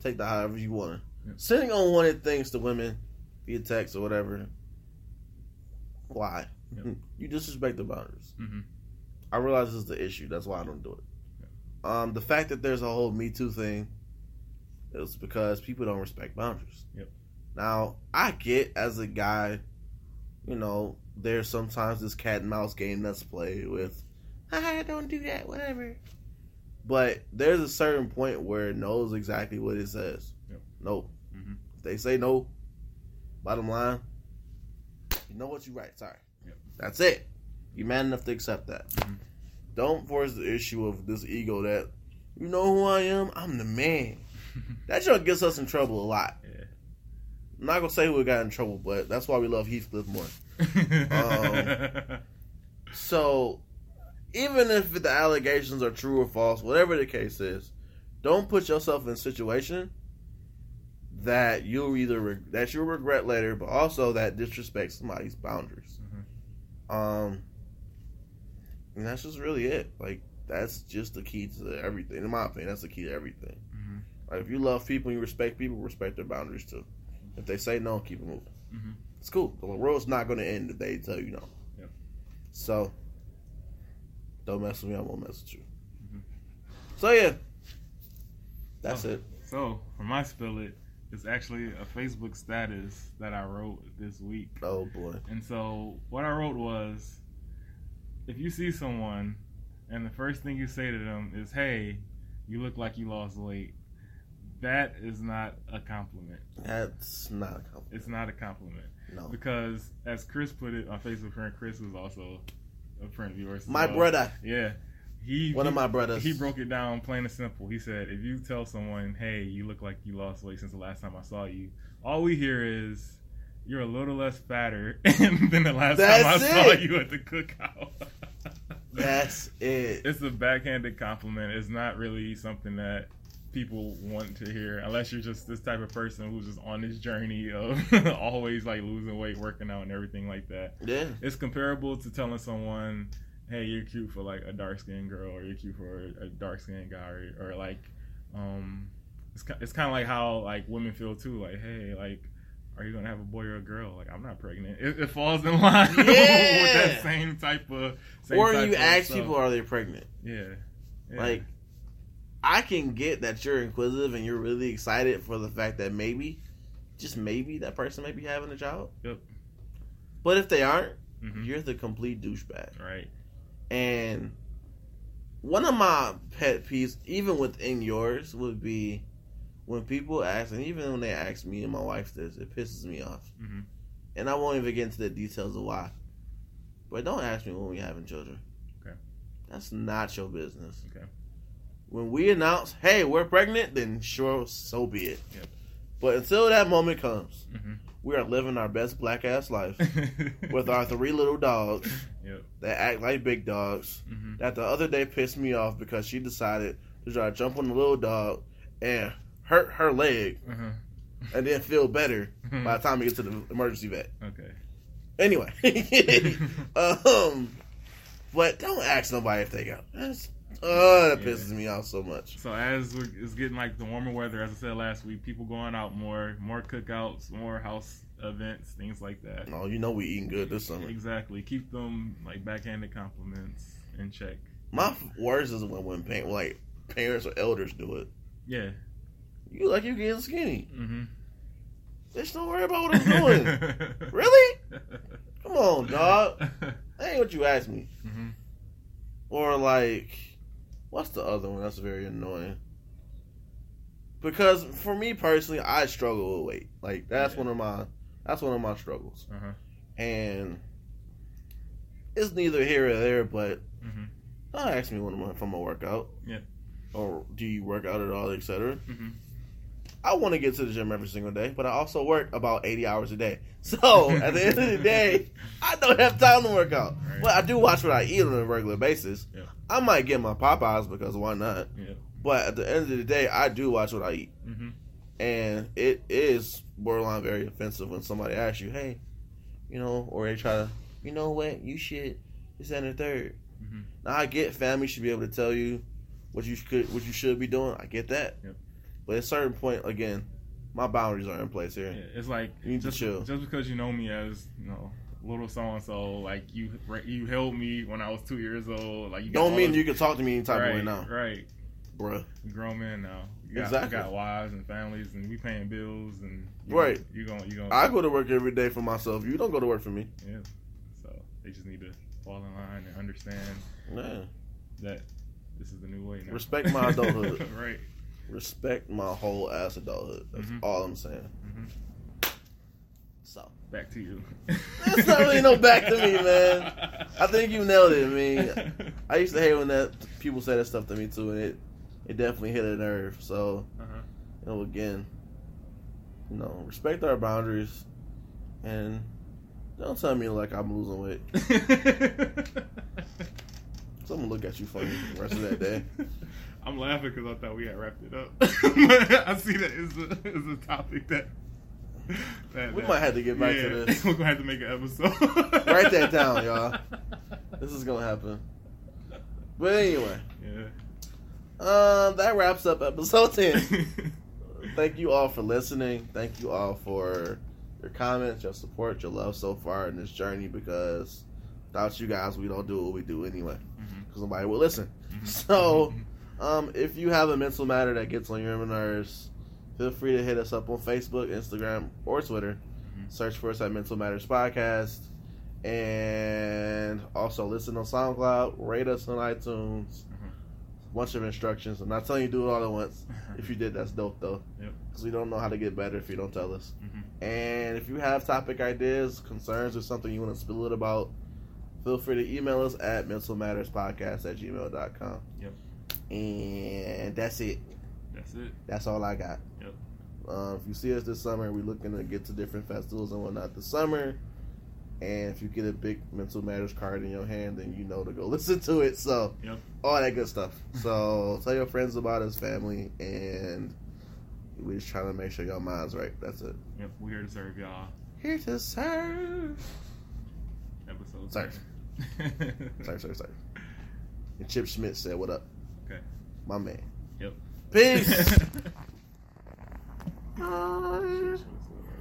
Take that however you want to. Yeah. Sending unwanted things to women via text or whatever. Why? Yep. You disrespect the boundaries. Mm-hmm. I realize this is the issue. That's why I don't do it. Yeah. Um, the fact that there's a whole Me Too thing is because people don't respect boundaries. Yep. Now, I get as a guy, you know, there's sometimes this cat and mouse game that's played with, I don't do that, whatever. But there's a certain point where it knows exactly what it says. Yep. No. Mm-hmm. If they say no, bottom line, you know what you right, sorry. Yep. That's it. You're man enough to accept that. Mm-hmm. Don't force the issue of this ego that, you know who I am? I'm the man. That shit gets us in trouble a lot. Yeah. I'm not going to say who got in trouble, but that's why we love Heathcliff more. um, so, even if the allegations are true or false, whatever the case is, don't put yourself in a situation that you'll either re- that you'll regret later, but also that disrespects somebody's boundaries. Mm-hmm. Um, and that's just really it. Like, that's just the key to everything. In my opinion, that's the key to everything. Mm-hmm. Like, if you love people and you respect people, respect their boundaries too. If they say no, keep it moving. Mm-hmm. It's cool. The world's not going to end if they tell you no. Yep. So, don't mess with me. I won't mess with you. Mm-hmm. So, yeah. That's so, it. So, for my spill it, it's actually a Facebook status that I wrote this week. Oh, boy. And so, what I wrote was, if you see someone and the first thing you say to them is, hey, you look like you lost weight, that is not a compliment. That's not a compliment. It's not a compliment. No. Because, as Chris put it on Facebook, friend Chris was also a friend of yours. My well. brother. Yeah. He, One he, of my brothers. He broke it down plain and simple. He said, if you tell someone, hey, you look like you lost weight since the last time I saw you, all we hear is, you're a little less fatter than the last That's time I it. saw you at the cookout. That's it. It's a backhanded compliment. It's not really something that people want to hear, unless you're just this type of person who's just on this journey of always like losing weight, working out and everything like that. Yeah. It's comparable to telling someone, hey, you're cute for like a dark-skinned girl, or you're cute for a dark-skinned guy, or, or like um it's, it's kind of like how like women feel too, like, hey, like, are you gonna have a boy or a girl? Like, I'm not pregnant. It, it falls in line yeah. with that same type of same or type you of ask stuff. People, are they pregnant? Yeah, yeah. Like, I can get that you're inquisitive and you're really excited for the fact that maybe, just maybe, that person may be having a child. Yep. But if they aren't, mm-hmm. you're the complete douchebag. Right. And one of my pet peeves, even within yours, would be when people ask, and even when they ask me and my wife this, it pisses me off. Mm-hmm. And I won't even get into the details of why. But don't ask me when we're having children. Okay. That's not your business. Okay. When we announce, hey, we're pregnant, then sure, so be it. Yep. But until that moment comes, mm-hmm. we are living our best black-ass life with our three little dogs yep. that act like big dogs mm-hmm. that the other day pissed me off because she decided to try to jump on the little dog and hurt her leg uh-huh. and then feel better by the time we get to the emergency vet. Okay. Anyway. um, but don't ask nobody if they go. That's Oh, that yeah. pisses me off so much. So as we're, it's getting like the warmer weather, as I said last week, people going out more, more cookouts, more house events, things like that. Oh, you know we eating good this summer. Exactly. Keep them like backhanded compliments in check. My worst is when when pa- like parents or elders do it. Yeah. You like you getting skinny. Mm-hmm. Bitch, don't worry about what I'm doing. Really? Come on, dog. That ain't what you asked me. Mm-hmm. Or like, what's the other one that's very annoying? Because for me personally, I struggle with weight. Like that's yeah. one of my that's one of my struggles, uh-huh. and it's neither here or there. But mm-hmm. don't ask me when I'm, if I'm gonna work out, yeah, or do you work out at all, et cetera. Mm-hmm. I want to get to the gym every single day, but I also work about eighty hours a day. So at the end of the day, I don't have time to work out. Right. But I do watch what I eat on a regular basis. Yeah. I might get my Popeyes because why not? Yeah. But at the end of the day, I do watch what I eat. Mm-hmm. And it is borderline very offensive when somebody asks you, hey, you know, or they try to, you know what, you should, it's in the third. Mm-hmm. Now, I get family should be able to tell you what you could, what you should be doing. I get that. Yep. But at a certain point, again, my boundaries are in place here. Yeah, it's like you need just, to chill. Just because you know me as, you know, little so and so, like you, you held me when I was two years old. Like you don't mean of, you can talk to me any type right, of way now, right, bruh? Grown men now. You got, exactly. We got wives and families, and we paying bills, and you right. Know, you going, you going. I go to work every day for myself. You don't go to work for me. Yeah. So they just need to fall in line and understand yeah. that this is the new way now. Respect my adulthood. Right. Respect my whole ass adulthood. That's mm-hmm. all I'm saying. Mm-hmm. So back to you. That's not really no back to me, man. I think you nailed it. I mean, I used to hate when that people say that stuff to me too, and it it definitely hit a nerve. So, uh-huh. you know, again, you know, respect our boundaries, and don't tell me like I'm losing weight. So I'm gonna look at you funny the rest of that day. I'm laughing because I thought we had wrapped it up. I see that it's a, it's a topic that, that we that, might have to get back yeah, to this. We're gonna have to make an episode. Write that down, y'all. This is gonna happen. But anyway, yeah. Uh, that wraps up episode ten. Thank you all for listening. Thank you all for your comments, your support, your love so far in this journey. Because without you guys, we don't do what we do anyway. Because mm-hmm. nobody will listen. Mm-hmm. So. Um, if you have a mental matter that gets on your nerves, feel free to hit us up on Facebook, Instagram, or Twitter. Mm-hmm. Search for us at Mental Matters Podcast. And also listen on SoundCloud, rate us on iTunes. Mm-hmm. A bunch of instructions. I'm not telling you to do it all at once. If you did, that's dope, though. Yep. Because we don't know how to get better if you don't tell us. Mm-hmm. And if you have topic ideas, concerns, or something you want to spill it about, feel free to email us at mental matters podcast at gmail dot com. Yep. And that's it. That's it. That's all I got. Yep. Um, if you see us this summer, we're looking to get to different festivals and whatnot this summer. And if you get a big Mental Matters card in your hand, then you know to go listen to it. So, yep. all that good stuff. So, tell your friends about us, family. And we're just trying to make sure y'all minds right. That's it. Yep. We're here to serve y'all. Here to serve. Episode. Sorry. sorry, sorry, sorry. And Chip Schmidt said, what up? Okay. My man. Yep. Peace.